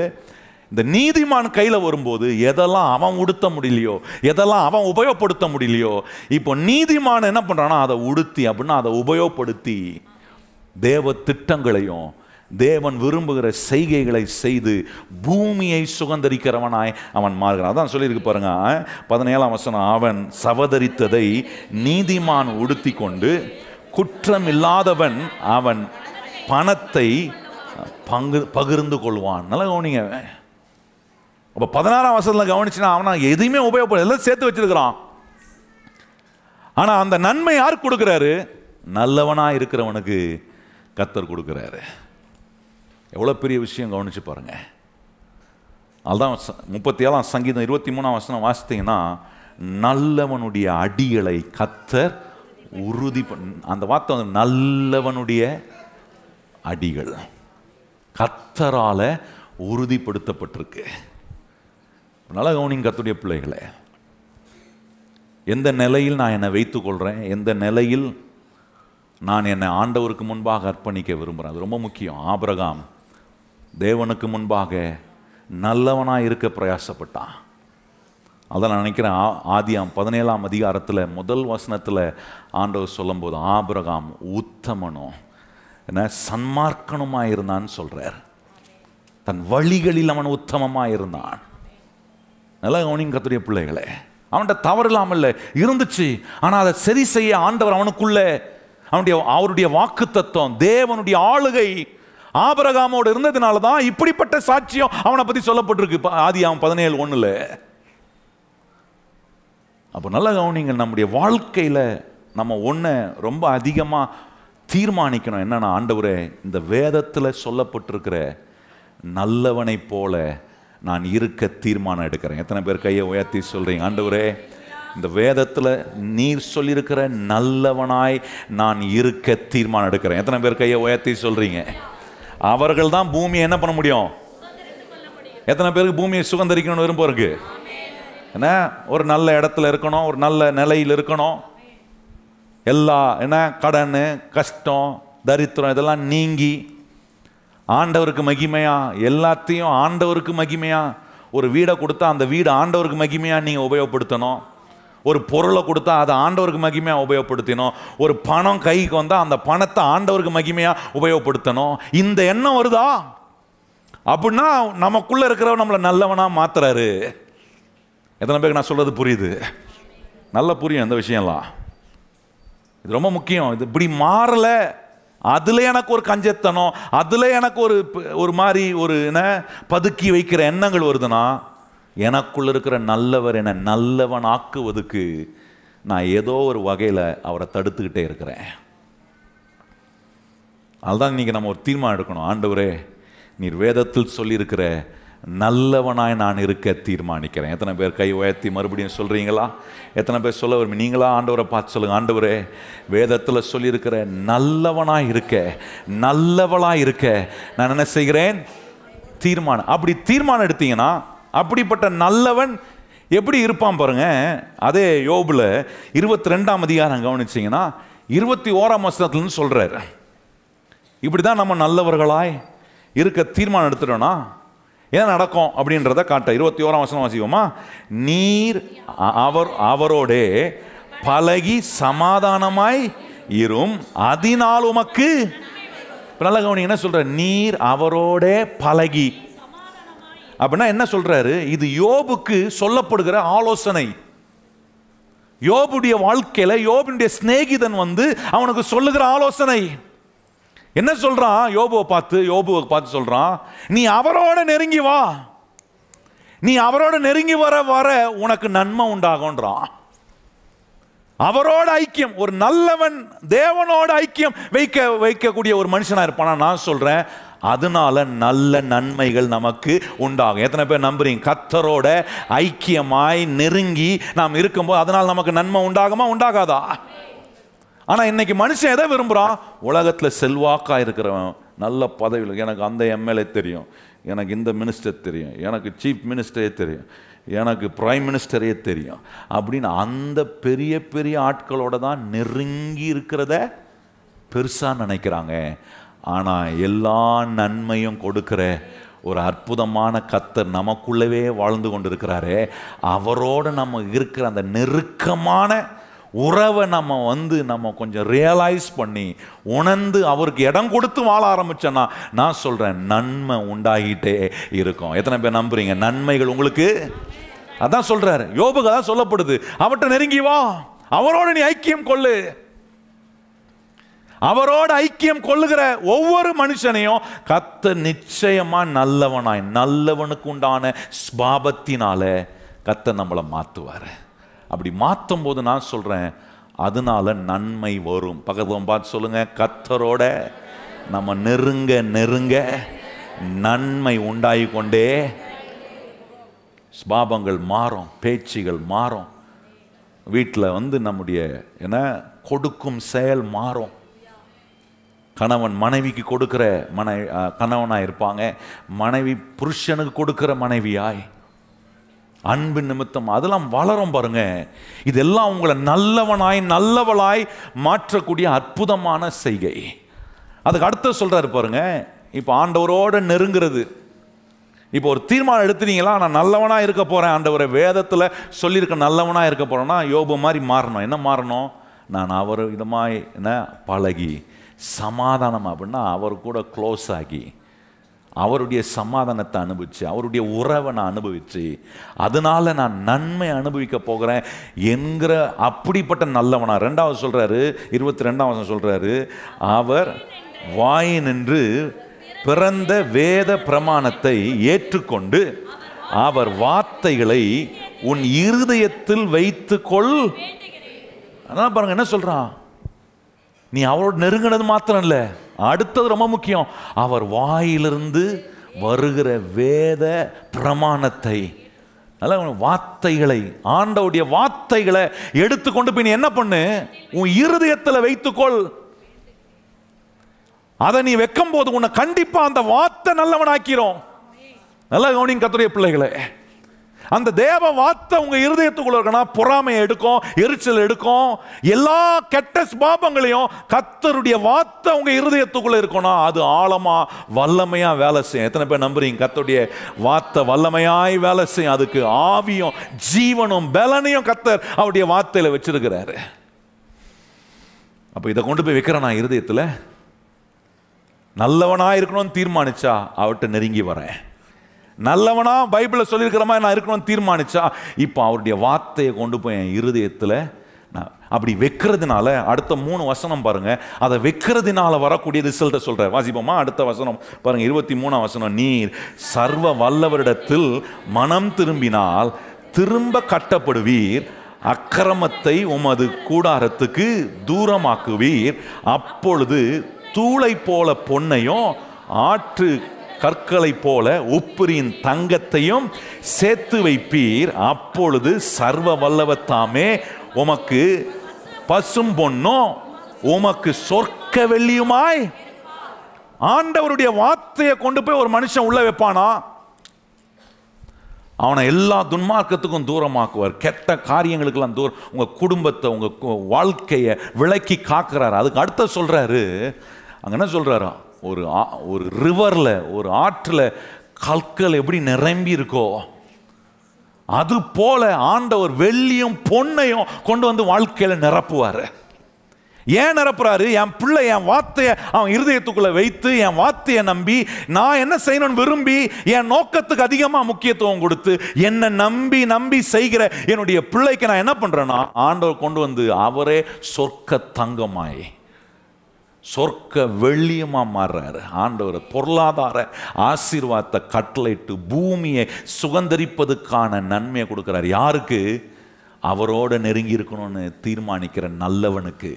இந்த நீதிமான் கையில் வரும்போது எதெல்லாம் அவன் உடுத்த முடியலையோ, எதெல்லாம் அவன் உபயோகப்படுத்த முடியலையோ, இப்போ நீதிமான் என்ன பண்றானா அதை உடுத்தி, அப்படின்னா அதை உபயோகப்படுத்தி தேவ திட்டங்களையும் தேவன் விரும்புகிற செய்கைகளை செய்து பூமியை சுகந்தரிக்கிறவனாய் அவன் மாறுகிறான். அதான் சொல்லியிருக்கு பாருங்க பதினேழாம் வசனம், அவன் சவதரித்ததை நீதிமான் உடுத்தி கொண்டு குற்றம் இல்லாதவன் அவன் பணத்தை பங்கு பகிர்ந்து கொள்வான். நல்லா கவனிங்க, அப்போ பதினாறாம் வசனத்தில் கவனிச்சுன்னா அவனை எதையுமே உபயோகப்படும், எல்லாம் சேர்த்து வச்சிருக்கிறான். ஆனால் அந்த நன்மை யார் கொடுக்குறாரு? நல்லவனாக இருக்கிறவனுக்கு கர்த்தர் கொடுக்குறாரு. எவ்வளோ பெரிய விஷயம் கவனித்து பாருங்க. அதுதான் முப்பத்தி ஏழாம் சங்கீதம் இருபத்தி மூணாம் வசனம் வாசித்தீங்கன்னா, நல்லவனுடைய அடிகளை கத்தர் உறுதி பண்ண, அந்த வார்த்தை வந்து நல்லவனுடைய அடிகள் கத்தரால் உறுதிப்படுத்தப்பட்டிருக்கு. நல்ல கவனிங்க கர்த்தருடைய பிள்ளைகளே, எந்த நிலையில் நான் என்னை வைத்துக்கொள்கிறேன், எந்த நிலையில் நான் என்னை ஆண்டவருக்கு முன்பாக அர்ப்பணிக்க விரும்புகிறேன், அது ரொம்ப முக்கியம். ஆபிரகாம் தேவனுக்கு முன்பாக நல்லவனாக இருக்க பிரயாசப்பட்டான். அதான் நான் நினைக்கிறேன் ஆதியாம் பதினேழாம் அதிகாரத்தில் முதல் வசனத்தில் ஆண்டவர் சொல்லும்போது ஆபிரகாம் உத்தமனும் என்ன சன்மார்க்கனுமாக இருந்தான்னு சொல்கிறார். தன் வழிகளில் அவன் உத்தமமாக இருந்தான். நல்லா கவனிங்க கர்த்தருடைய பிள்ளைகளே, அவன்கிட்ட தவறு இல்லாமல் இருந்துச்சு, ஆனால் அதை சரி செய்ய ஆண்டவர் அவனுக்குள்ள அவனுடைய அவருடைய வாக்கு தத்துவம் தேவனுடைய ஆளுகை ஆபிரகாமோடு இருந்ததுனால தான் இப்படிப்பட்ட சாட்சியம் அவனை பற்றி சொல்லப்பட்டிருக்கு ஆதியாம் பதினேழு ஒன்றுல. அப்போ நல்லா கவனிங்க, நம்முடைய வாழ்க்கையில் நம்ம ஒன்று ரொம்ப அதிகமாக தீர்மானிக்கணும், என்னன்னா ஆண்டவரே இந்த வேதத்தில் சொல்லப்பட்டிருக்கிற நல்லவனை போல நான் இருக்க தீர்மானம் எடுக்கிறேன். எத்தனை பேர் கையை உயர்த்தி சொல்கிறீங்க, ஆண்டவரே இந்த வேதத்தில் நீர் சொல்லியிருக்கிற நல்லவனாய் நான் இருக்க தீர்மானம் எடுக்கிறேன். எத்தனை பேர் கையை உயர்த்தி சொல்கிறீங்க, அவர்கள் தான் பூமியை என்ன பண்ண முடியும். எத்தனை பேருக்கு பூமியை சுகந்தரிக்கணும்னு விரும்ப இருக்கு, என்ன ஒரு நல்ல இடத்துல இருக்கணும், ஒரு நல்ல நிலையில் இருக்கணும், எல்லா என்ன கடன் கஷ்டம் தரித்திரம் இதெல்லாம் நீங்கி ஆண்டவருக்கு மகிமையா, எல்லாத்தையும் ஆண்டவருக்கு மகிமையா. ஒரு வீடை கொடுத்தா அந்த வீடு ஆண்டவருக்கு மகிமையா நீங்கள் உபயோகப்படுத்தணும், ஒரு பொருளை கொடுத்தா அதை ஆண்டவருக்கு மகிமையா உபயோகப்படுத்தணும், ஒரு பணம் கைக்கு வந்தால் அந்த பணத்தை ஆண்டவருக்கு மகிமையா உபயோகப்படுத்தணும். இந்த எண்ணம் வருதா அப்படின்னா நமக்குள்ளே இருக்கிறவன் நம்மளை நல்லவனாக மாத்துறாரு. எத்தனை பேருக்கு நான் சொல்கிறது புரியுது, நல்லா புரியும் இந்த விஷயம்லாம், இது ரொம்ப முக்கியம். இது இப்படி மாறலை, அதில் எனக்கு ஒரு கஞ்சத்தனம், அதில் எனக்கு ஒரு ஒரு மாதிரி ஒரு என்ன பதுக்கி வைக்கிற எண்ணங்கள் வருதுன்னா எனக்குள்ள இருக்கிற நல்லவர் என்னை நல்லவன் ஆக்குவதுக்கு நான் ஏதோ ஒரு வகையில் அவரை தடுத்துக்கிட்டே இருக்கிறேன். அதுதான் இன்றைக்கி நம்ம ஒரு தீர்மானம் எடுக்கணும், ஆண்டவரே நீர் வேதத்தில் சொல்லியிருக்கிற நல்லவனாய் நான் இருக்க தீர்மானிக்கிறேன். எத்தனை பேர் கை உயர்த்தி மறுபடியும் சொல்கிறீங்களா, எத்தனை பேர் சொல்ல விரும்பி நீங்களா ஆண்டவரை பார்த்து சொல்லுங்கள், ஆண்டவரே வேதத்தில் சொல்லியிருக்கிற நல்லவனாக இருக்க நல்லவளாக இருக்க நான் என்ன செய்கிறேன் தீர்மானம். அப்படி தீர்மானம் எடுத்தீங்கன்னா அப்படிப்பட்ட நல்லவன் எப்படி இருப்பான் பாருங்க. அதே யோபுல இருபத்தி ரெண்டாம் அதிகாரம் கவனிச்சிங்கன்னா இருபத்தி ஓராம் வசனத்துலன்னு சொல்கிறார், இப்படி தான் நம்ம நல்லவர்களாய் இருக்க தீர்மானம் எடுத்துட்டோன்னா ஏன் நடக்கும் அப்படின்றத காட்ட இருபத்தி ஓராம் வசனம் வாசிப்போமா. நீர் அவர் அவரோடே பழகி சமாதானமாய் இரும் அதனால் உமக்கு. நல்லா கவனிங்க என்ன சொல்ற, நீர் அவரோடே பழகி அப்படின்னா என்ன சொல்றாரு, இது யோபுக்கு சொல்லப்படுகிற ஆலோசனை. யோபுடைய வாழ்க்கையில யோபுடைய சிநேகிதன் வந்து அவனுக்கு சொல்லுகிற ஆலோசனை என்ன சொல்றான், யோபுவை பார்த்து யோபுவை பார்த்து சொல்றான், நீ அவரோட நெருங்கி வா, நீ அவரோட நெருங்கி வர வர உனக்கு நன்மை உண்டாகும்ன்றான். அவரோட ஐக்கியம், ஒரு நல்லவன் தேவனோட ஐக்கியம் வைக்க வைக்கக்கூடிய ஒரு மனுஷனா இருப்பானா நான் சொல்றேன், அதனால நல்ல நன்மைகள் நமக்கு உண்டாகும். எத்தனை பேர் நம்புறீங்க கர்த்தரோட ஐக்கியமாய் நெருங்கி நாம் இருக்கும்போது அதனால் நமக்கு நன்மை உண்டாகுமா உண்டாகாதா. ஆனால் இன்னைக்கு மனுஷன் எதை விரும்புகிறான், உலகத்தில் செல்வாக்காக இருக்கிறவன் நல்ல பதவியில், எனக்கு அந்த எம்எல்ஏ தெரியும், எனக்கு இந்த மினிஸ்டர் தெரியும், எனக்கு சீஃப் மினிஸ்டரே தெரியும், எனக்கு பிரைம் மினிஸ்டரே தெரியும் அப்படின்னு அந்த பெரிய பெரிய ஆட்களோட தான் நெருங்கி இருக்கிறத பெருசாக நினைக்கிறாங்க. ஆனால் எல்லா நன்மையும் கொடுக்குற ஒரு அற்புதமான கர்த்தர் நமக்குள்ளவே வாழ்ந்து கொண்டு இருக்கிறாரு. அவரோடு நம்ம இருக்கிற அந்த நெருக்கமான உறவை நம்ம வந்து நம்ம கொஞ்சம் ரியலைஸ் பண்ணி உணர்ந்து அவருக்கு இடம் கொடுத்து வாழ ஆரம்பிச்சோன்னா நான் சொல்கிறேன் நன்மை உண்டாகிட்டே இருக்கும். எத்தனை பேர் நம்புறீங்க நன்மைகள் உங்களுக்கு, அதான் சொல்கிறாரு யோபுக்கு, அதான் சொல்லப்படுது, அவர்கிட்ட நெருங்கி வா, அவரோட நீ ஐக்கியம் கொள்ளு. அவரோட ஐக்கியம் கொள்ளுகிற ஒவ்வொரு மனுஷனையும் கர்த்தர் நிச்சயமாக நல்லவனாய் நல்லவனுக்கு உண்டான ஸ்பாபத்தினால கர்த்தர் நம்மளை மாற்றுவார். அப்படி மாற்றும் போது நான் சொல்கிறேன் அதனால நன்மை வரும். பக்கத்தில் பார்த்து சொல்லுங்கள், கர்த்தரோட நம்ம நெருங்க நெருங்க நன்மை உண்டாகி கொண்டே ஸ்பாபங்கள் மாறும், பேச்சுகள் மாறும், வீட்டில் வந்து நம்முடைய என்ன கொடுக்கும் செயல் மாறும். கணவன் மனைவிக்கு கொடுக்கிற மனை கணவனாக இருப்பாங்க, மனைவி புருஷனுக்கு கொடுக்கிற மனைவியாய், அன்பு நிமித்தம் அதெல்லாம் வளரும் பாருங்க. இதெல்லாம் உங்களை நல்லவனாய் நல்லவளாய் மாற்றக்கூடிய அற்புதமான செய்கை. அதுக்கு அடுத்த சொல்றாரு பாருங்க, இப்போ ஆண்டவரோட நெருங்கிறது. இப்போ ஒரு தீர்மானம் எடுத்துனீங்களா, நான் நல்லவனாக இருக்க போகிறேன், ஆண்டவரை வேதத்தில் சொல்லியிருக்க நல்லவனாக இருக்க போகிறேன்னா யோபு மாதிரி மாறணும். என்ன மாறணும்? நான் அவர் விதமாக என்ன பழகி சமாதானம் அப்படின்னா அவர் கூட க்ளோஸ் ஆகி அவருடைய சமாதானத்தை அனுபவிச்சு அவருடைய உறவை நான் அனுபவிச்சு அதனால நான் நன்மை அனுபவிக்க போகிறேன் என்கிற அப்படிப்பட்ட நல்லவனா. ரெண்டாவது சொல்றாரு, இருபத்தி ரெண்டாவது சொல்றாரு, அவர் வாயினின்று பிறந்த வேத பிரமாணத்தை ஏற்றுக்கொண்டு அவர் வார்த்தைகளை உன் இருதயத்தில் வைத்துக்கொள். அதான் பாருங்க என்ன சொல்றான், நீ அவரோட நெருங்கினது மாத்திரம் இல்லை, அடுத்தது ரொம்ப முக்கியம், அவர் வாயிலிருந்து வருகிற வேத பிரமாணத்தை நல்ல வார்த்தைகளை ஆண்டவுடைய வார்த்தைகளை எடுத்துக்கொண்டு போய் நீ என்ன பண்ணு, உன் இருதயத்தில் வைத்துக்கொள். அதை நீ வைக்கும் போது உன்னை கண்டிப்பா அந்த வார்த்தை நல்லவனாக்கிறோம். நல்லா கவனிங்க கர்த்தருடைய பிள்ளைகளே, அந்த தேவ வார்த்தை உங்க இருதயத்துக்குள்ள இருக்கனா பொறாமையை எடுக்கும், எரிச்சல் எடுக்கும், எல்லா கெட்ட பாபங்களையும். கர்த்தருடைய வார்த்தை உங்க இருதயத்துக்குள்ள இருக்கும்னா அது ஆழமா வல்லமையா வேலை செய்யும். எத்தனை பேர் நம்புறீங்க கர்த்தருடைய வார்த்தை வல்லமையாய் வேலை செய்யும்? அதுக்கு ஆவியும் ஜீவனும் பலனையும் கர்த்தர் அவருடைய வார்த்தையில வச்சிருக்கிறாரு. அப்ப இதை கொண்டு போய் வைக்கிறேன் நான் இருதயத்துல, நல்லவனாக இருக்கணும்னு தீர்மானிச்சா அவர்கிட்ட நெருங்கி வரேன், நல்லவனா பைபிளை சொல்லியிருக்கிற மாதிரி நான் இருக்கணும்னு தீர்மானிச்சா இப்போ அவருடைய வார்த்தையை கொண்டு போய் என் இருதயத்தில் நான் அப்படி வைக்கிறதுனால அடுத்த மூணு வசனம் பாருங்க, அதை வைக்கிறதுனால வரக்கூடிய ரிசல்ட்டை சொல்கிறேன். வாசிப்போமா அடுத்த வசனம் பாருங்க, இருபத்தி மூணாம் வசனம், நீர் சர்வ வல்லவரிடத்தில் மனம் திரும்பினால் திரும்ப கட்டப்படுவீர், அக்கிரமத்தை உமது கூடாரத்துக்கு தூரமாக்குவீர், அப்பொழுது தூளை போல பொன்னையும் ஆற்று கற்களை போல உப்புரியின் தங்கத்தையும் சேர்த்து வைப்பீர், அப்பொழுது சர்வ வல்லவத்தாமே உமக்கு பசும் பொன்னும் உமக்கு சொர்க்க வெள்ளியுமாய். ஆண்டவருடைய வார்த்தையை கொண்டு போய் ஒரு மனுஷன் உள்ள வைப்பானா அவனை எல்லா துன்மார்க்கத்துக்கும் தூரமாக்குவார், கெட்ட காரியங்களுக்கெல்லாம் தூரம், உங்கள் குடும்பத்தை உங்கள் வாழ்க்கையை விளக்கி காக்கிறாரு. அதுக்கு அடுத்த சொல்கிறாரு, அங்கே என்ன சொல்கிறாரோ, ஒரு ஒரு ரிவரில் ஒரு ஆற்றில் கற்கள் எப்படி நிரம்பி இருக்கோ அது போல ஆண்டவர் வெள்ளியும் பொன்னையும் கொண்டு வந்து வாழ்க்கையில் நிரப்புவார். ஏன் நிரப்புறாரு? என் பிள்ளை என் வார்த்தையை அவன் இருதயத்துக்குள்ள வைத்து என் வார்த்தையை நம்பி நான் என்ன செய்யணும்னு விரும்பி என் நோக்கத்துக்கு அதிகமாக முக்கியத்துவம் கொடுத்து என்னை நம்பி நம்பி செய்கிற என்னுடைய பிள்ளைக்கு நான் என்ன பண்றேன்னா ஆண்டவர் கொண்டு வந்து அவரே சொர்க்க தங்கமாய் சொர்க்க வெள்ளியமா மாறுறாரு. ஆண்டவர் பொருளாதார ஆசீர்வாதத்தை கட்டளையிட்டு பூமியை சுகந்தரிப்பதுக்கான நன்மையை கொடுக்கிறார். யாருக்கு? அவரோட நெருங்கி இருக்கணும்னு தீர்மானிக்கிற நல்லவனுக்கு,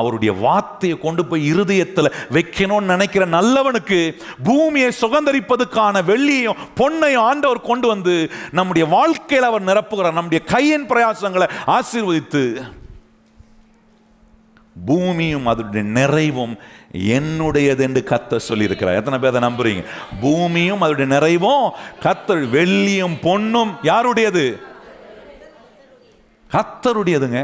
அவருடைய வார்த்தையை கொண்டு போய் இருதயத்தில் வைக்கணும்னு நினைக்கிற நல்லவனுக்கு பூமியை சுகந்தரிப்பதுக்கான வெள்ளியையும் பொன்னையும் ஆண்டவர் கொண்டு வந்து நம்முடைய வாழ்க்கையில் அவர் நிரப்புகிறார். நம்முடைய கையின் பிரயாசங்களை ஆசீர்வதித்து பூமியும் அதனுடைய நிறைவும் என்னுடையது என்று கர்த்தர் சொல்லியிருக்கிறார். எத்தனை பேரை நம்புறீங்க? பூமியும் அதனுடைய நிறைவும் கர்த்தர், வெள்ளியும் பொன்னும் யாருடையது? கர்த்தருடையதுங்க.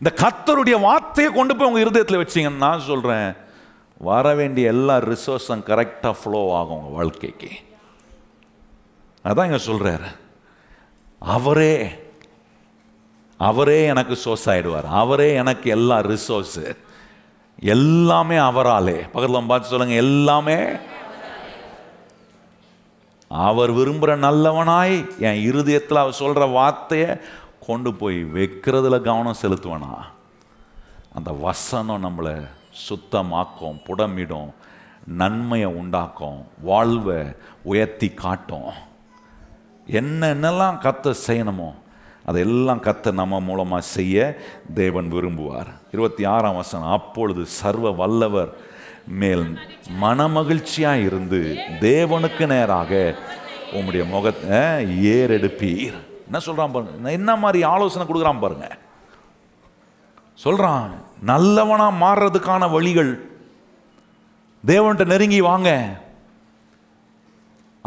இந்த கர்த்தருடைய வார்த்தையை கொண்டு போய் உங்கள் இருதயத்தில் வச்சிங்கன்னு நான் சொல்கிறேன், வர வேண்டிய எல்லா ரிசோர்ஸும் கரெக்டாக ஃப்ளோ ஆகும் உங்கள் வாழ்க்கைக்கு. அதான் இங்கே சொல்கிறார், அவரே அவரே எனக்கு சோர்ஸ் ஆகிடுவார், அவரே எனக்கு எல்லா ரிசோர்ஸு எல்லாமே அவராலே. பக்கத்தில் பார்த்து சொல்லுங்கள், எல்லாமே அவர் விரும்புகிற நல்லவனாய் என் இருதயத்தில் அவர் சொல்கிற வார்த்தையை கொண்டு போய் வைக்கிறதுல கவனம் செலுத்துவேனா அந்த வசனம் நம்மளை சுத்தமாக்கும், புடமிடும், நன்மையை உண்டாக்கும், வாழ்வை உயர்த்தி காட்டும். என்னென்னலாம் கர்த்தர் செய்யணுமோ அதெல்லாம் கர்த்தர் நம்ம மூலமாக செய்ய தேவன் விரும்புவார். இருபத்தி ஆறாம் வசனம், அப்பொழுது சர்வ வல்லவர் மேல் மனமகிழ்ச்சியாக இருந்து தேவனுக்கு நேராக உம்முடைய முகத்தை ஏறெடுப்பீர். என்ன சொல்கிறான் பாருங்க, என்ன மாதிரி ஆலோசனை கொடுக்குறான் பாருங்க. சொல்கிறான், நல்லவனாக மாறுறதுக்கான வழிகள், தேவன்கிட்ட நெருங்கி வாங்க,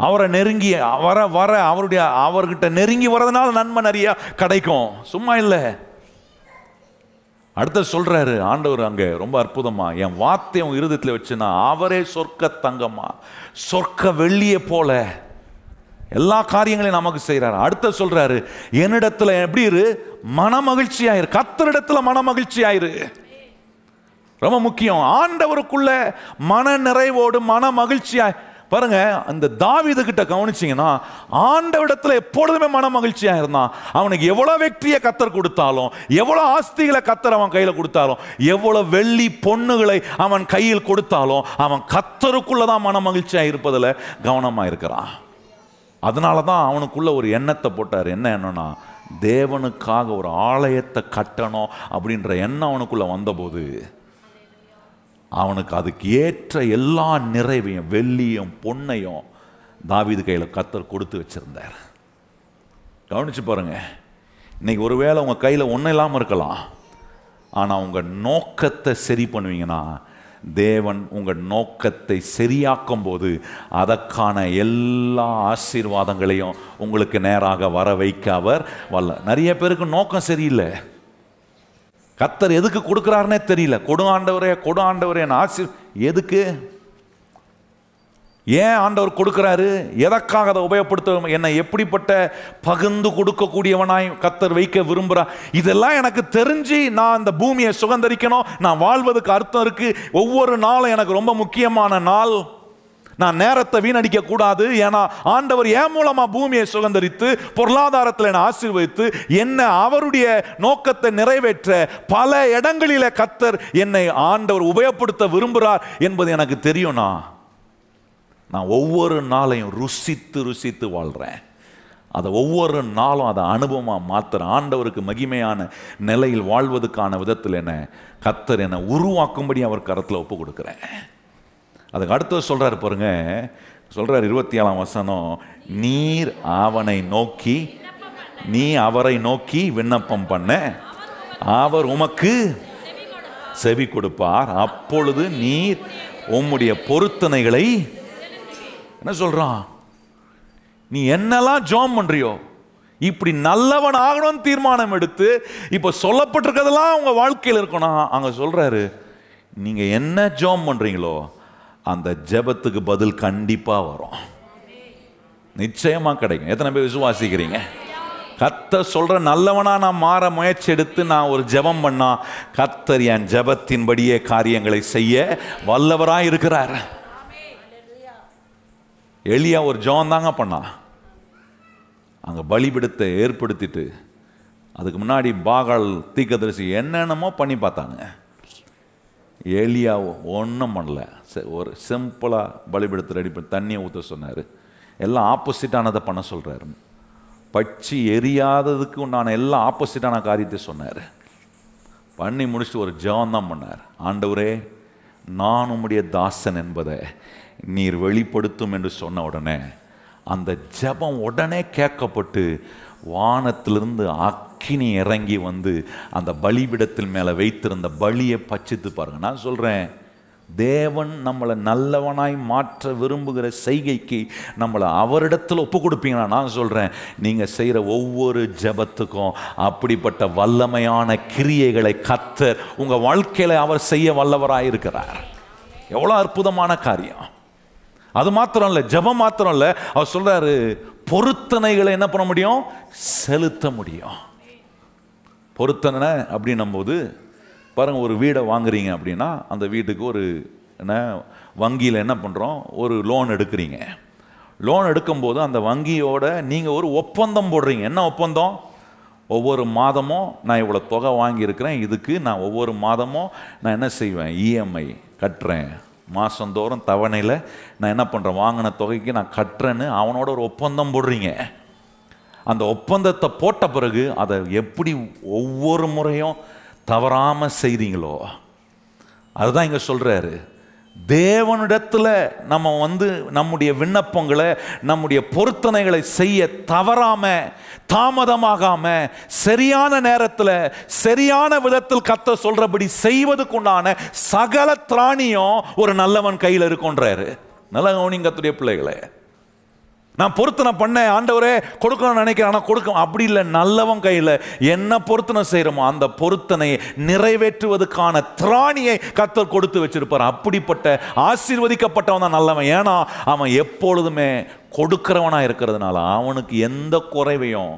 அவரை நெருங்கி வர வர அவருடைய அவர்கிட்ட நெருங்கி வரதுனால நன்மை நிறையா கிடைக்கும், சும்மா இல்லை. அடுத்த சொல்கிறாரு ஆண்டவர் அங்கே ரொம்ப அற்புதமாக, என் வார்த்தை அவன் இருதயத்தில் வச்சுன்னா அவரே சொர்க்க தங்கமா சொர்க்க வெள்ளியை போல எல்லா காரியங்களையும் நமக்கு செய்கிறார். அடுத்த சொல்கிறாரு, என்னிடத்துல எப்படி இரு, மன மகிழ்ச்சி ஆயிரு, கத்தரிடத்துல மன மகிழ்ச்சி ஆயிரு. ரொம்ப முக்கியம், ஆண்டவருக்குள்ள மன நிறைவோடு மன மகிழ்ச்சியாய் பாருங்க. அந்த தாவீது கிட்ட கவனிச்சிங்கன்னா ஆண்டவரிடத்துல எப்பொழுதுமே மன மகிழ்ச்சியாக இருந்தான். அவனுக்கு எவ்வளோ வெற்றியை கத்தர் கொடுத்தாலும், எவ்வளோ ஆஸ்திகளை கத்தர் அவன் கையில் கொடுத்தாலும், எவ்வளோ வெள்ளி பொண்ணுகளை அவன் கையில் கொடுத்தாலும், அவன் கத்தருக்குள்ள தான் மன மகிழ்ச்சியாக இருப்பதில் கவனமாக இருக்கிறான். அதனால தான் அவனுக்குள்ள ஒரு எண்ணத்தை போட்டார். என்ன எண்ணம்னா, தேவனுக்காக ஒரு ஆலயத்தை கட்டணும் அப்படின்ற எண்ணம் அவனுக்குள்ளே வந்தபோது அவனுக்கு அதுக்கு ஏற்ற எல்லா நிறைவையும் வெள்ளியும் பொன்னையும் தாவீது கையில் கத்தர் கொடுத்து வச்சுருந்தார். கவனித்து பாருங்கள், இன்றைக்கி ஒருவேளை உங்கள் கையில் ஒன்றும் இல்லாமல் இருக்கலாம், ஆனால் உங்கள் நோக்கத்தை சரி பண்ணுவீங்கன்னா தேவன் உங்கள் நோக்கத்தை சரியாக்கும் போது அதற்கான எல்லா ஆசீர்வாதங்களையும் உங்களுக்கு நேராக வர வைக்க அவர் வல்ல. நிறைய பேருக்கு நோக்கம் சரியில்லை, கத்தர் எதுக்கு கொடுக்குறாருன்னே தெரியல. கொடு ஆண்டவரே, கொடு ஆண்டவரே, நான் ஆசி எதுக்கு, ஏன் ஆண்டவர் கொடுக்குறாரு, எதற்காக அதை உபயோகப்படுத்த, என்னை எப்படிப்பட்ட பகிர்ந்து கொடுக்கக்கூடியவனாய் கத்தர் வைக்க விரும்புகிறா, இதெல்லாம் எனக்கு தெரிஞ்சு நான் இந்த பூமியை சுகந்தரிக்கணும், நான் வாழ்வதுக்கு அர்த்தம் இருக்குது, ஒவ்வொரு நாளும் எனக்கு ரொம்ப முக்கியமான நாள், நான் நேரத்தை வீணடிக்க கூடாது, ஏன்னா ஆண்டவர் என் மூலமாக பூமியை சுகந்தரித்து பொருளாதாரத்தில் என்னை ஆசீர்வதித்து என்னை அவருடைய நோக்கத்தை நிறைவேற்ற பல இடங்களில் கத்தர் என்னை ஆண்டவர் உபயோகப்படுத்த விரும்புகிறார் என்பது எனக்கு தெரியும்னா நான் ஒவ்வொரு நாளையும் ருசித்து ருசித்து வாழ்கிறேன். அதை ஒவ்வொரு நாளும் அதை அனுபவமாக மாத்திர ஆண்டவருக்கு மகிமையான நிலையில் வாழ்வதற்கான விதத்தில் என்னை கத்தர் என்னை உருவாக்கும்படி அவர் கரத்தில் ஒப்பு கொடுக்குறேன். அதுக்கு அடுத்தது சொல்கிறார் பாருங்க, சொல்கிறார் இருபத்தி ஏழாம் வசனம், நீர் அவனை நோக்கி நீ அவரை நோக்கி விண்ணப்பம் பண்ண அவர் உமக்கு செவி கொடுப்பார், அப்பொழுது நீர் உம்முடைய பொருத்தனைகளை, என்ன சொல்கிறான், நீ என்னெல்லாம் ஜோம் பண்ணுறியோ இப்படி நல்லவன் ஆகணும்னு தீர்மானம் எடுத்து இப்போ சொல்லப்பட்டிருக்கிறதெல்லாம் அவங்க வாழ்க்கையில் இருக்கணும். அங்கே சொல்கிறாரு, நீங்கள் என்ன ஜோம் பண்ணுறீங்களோ அந்த ஜெபத்துக்கு பதில் கண்டிப்பாக வரும், நிச்சயமாக கிடைக்கும். எத்தனை பேர் விசுவாசிக்கிறீங்க? கத்தர் சொல்கிற நல்லவனாக நான் மாற முயற்சி எடுத்து நான் ஒரு ஜெபம் பண்ணால் கத்தர் என் ஜெபத்தின்படியே காரியங்களை செய்ய வல்லவராக இருக்கிறார். எலியா ஒரு ஜெபம் தாங்க பண்ணான், அங்கே பலிபிடத்தை ஏற்படுத்திட்டு அதுக்கு முன்னாடி பாகால் தீர்க்கதரிசி என்னென்னமோ பண்ணி பார்த்தாங்க, எலியா ஒன்றும் பண்ணல. சரி, ஒரு சிம்பிளாக பலிபீடத்தை ரெடி பண்ணி தண்ணியை ஊற்ற சொன்னார், எல்லாம் ஆப்போசிட்டானதை பண்ண சொல்கிறாரு, பட்சி எரியாததுக்கு உண்டான எல்லா ஆப்போசிட்டான காரியத்தை சொன்னார். பண்ணி முடிச்சுட்டு ஒரு ஜெபந்தான் பண்ணார், ஆண்டவரே நான் உம்முடைய தாசன் என்பதை நீர் வெளிப்படுத்தும் என்று சொன்ன உடனே அந்த ஜெபம் உடனே கேட்கப்பட்டு வானத்திலிருந்து அக்கினி இறங்கி வந்து அந்த பலிபீடத்தின் மேலே வைத்திருந்த பலியை பச்சித்து பாருங்க. நான் சொல்கிறேன், தேவன் நம்மளை நல்லவனாய் மாற்ற விரும்புகிற செய்கைக்கு நம்மளை அவரிடத்தில் ஒப்பு கொடுப்பீங்கன்னா நான் சொல்கிறேன், நீங்கள் செய்கிற ஒவ்வொரு ஜெபத்துக்கும் அப்படிப்பட்ட வல்லமையான கிரியைகளை கத்தர் உங்கள் வாழ்க்கையில் அவர் செய்ய வல்லவராக இருக்கிறார். எவ்வளோ அற்புதமான காரியம்! அது மாத்திரம் இல்லை, ஜெபம் மாத்திரம் இல்லை, அவர் சொல்கிறாரு பொருத்தனைகளை என்ன பண்ண முடியும், செலுத்த முடியும். பொருத்தனை அப்படின்னும் போது பாருங்கள், ஒரு வீடை வாங்குறீங்க அப்படின்னா அந்த வீட்டுக்கு ஒரு என்ன வங்கியில் என்ன பண்ணுறோம், ஒரு லோன் எடுக்கிறீங்க. லோன் எடுக்கும்போது அந்த வங்கியோட நீங்கள் ஒரு ஒப்பந்தம் போடுறீங்க. என்ன ஒப்பந்தம்? ஒவ்வொரு மாதமும் நான் இவ்வளோ தொகை வாங்கியிருக்கிறேன், இதுக்கு நான் ஒவ்வொரு மாதமும் நான் என்ன செய்வேன், இஎம்ஐ கட்டுறேன், மாதந்தோறும் தவணையில் நான் என்ன பண்ணுறேன், வாங்கின தொகைக்கு நான் கட்டுறேன்னு அவனோட ஒரு ஒப்பந்தம் போடுறீங்க. அந்த ஒப்பந்தத்தை போட்ட பிறகு அதை எப்படி ஒவ்வொரு முறையும் தவறாமல் செய்கிறீங்களோ அதுதான் இங்கே சொல்கிறாரு, தேவனிடத்தில் நம்ம வந்து நம்முடைய விண்ணப்பங்களை நம்முடைய பொருத்தனைகளை செய்ய தவறாமல் தாமதமாகாமல் சரியான நேரத்தில் சரியான விதத்தில் கர்த்தர் சொல்கிறபடி செய்வதுக்குண்டான சகல திராணியம் ஒரு நல்லவன் கையில் இருக்குன்றாரு. நல்ல கவனிங்க கர்த்தருடைய பிள்ளைகளே, நான் பொருத்தனை பண்ணேன் ஆண்டவரே கொடுக்கணும்னு நினைக்கிறேன், ஆனால் கொடுக்க அப்படி இல்லை. நல்லவன் கையில் என்ன பொருத்தனை செய்கிறோமோ அந்த பொருத்தனையை நிறைவேற்றுவதற்கான திராணியை கர்த்தர் கொடுத்து வச்சிருப்பார். அப்படிப்பட்ட ஆசீர்வதிக்கப்பட்டவன் தான் நல்லவன். ஏன்னா அவன் எப்பொழுதுமே கொடுக்கிறவனாக இருக்கிறதுனால அவனுக்கு எந்த குறைவையும்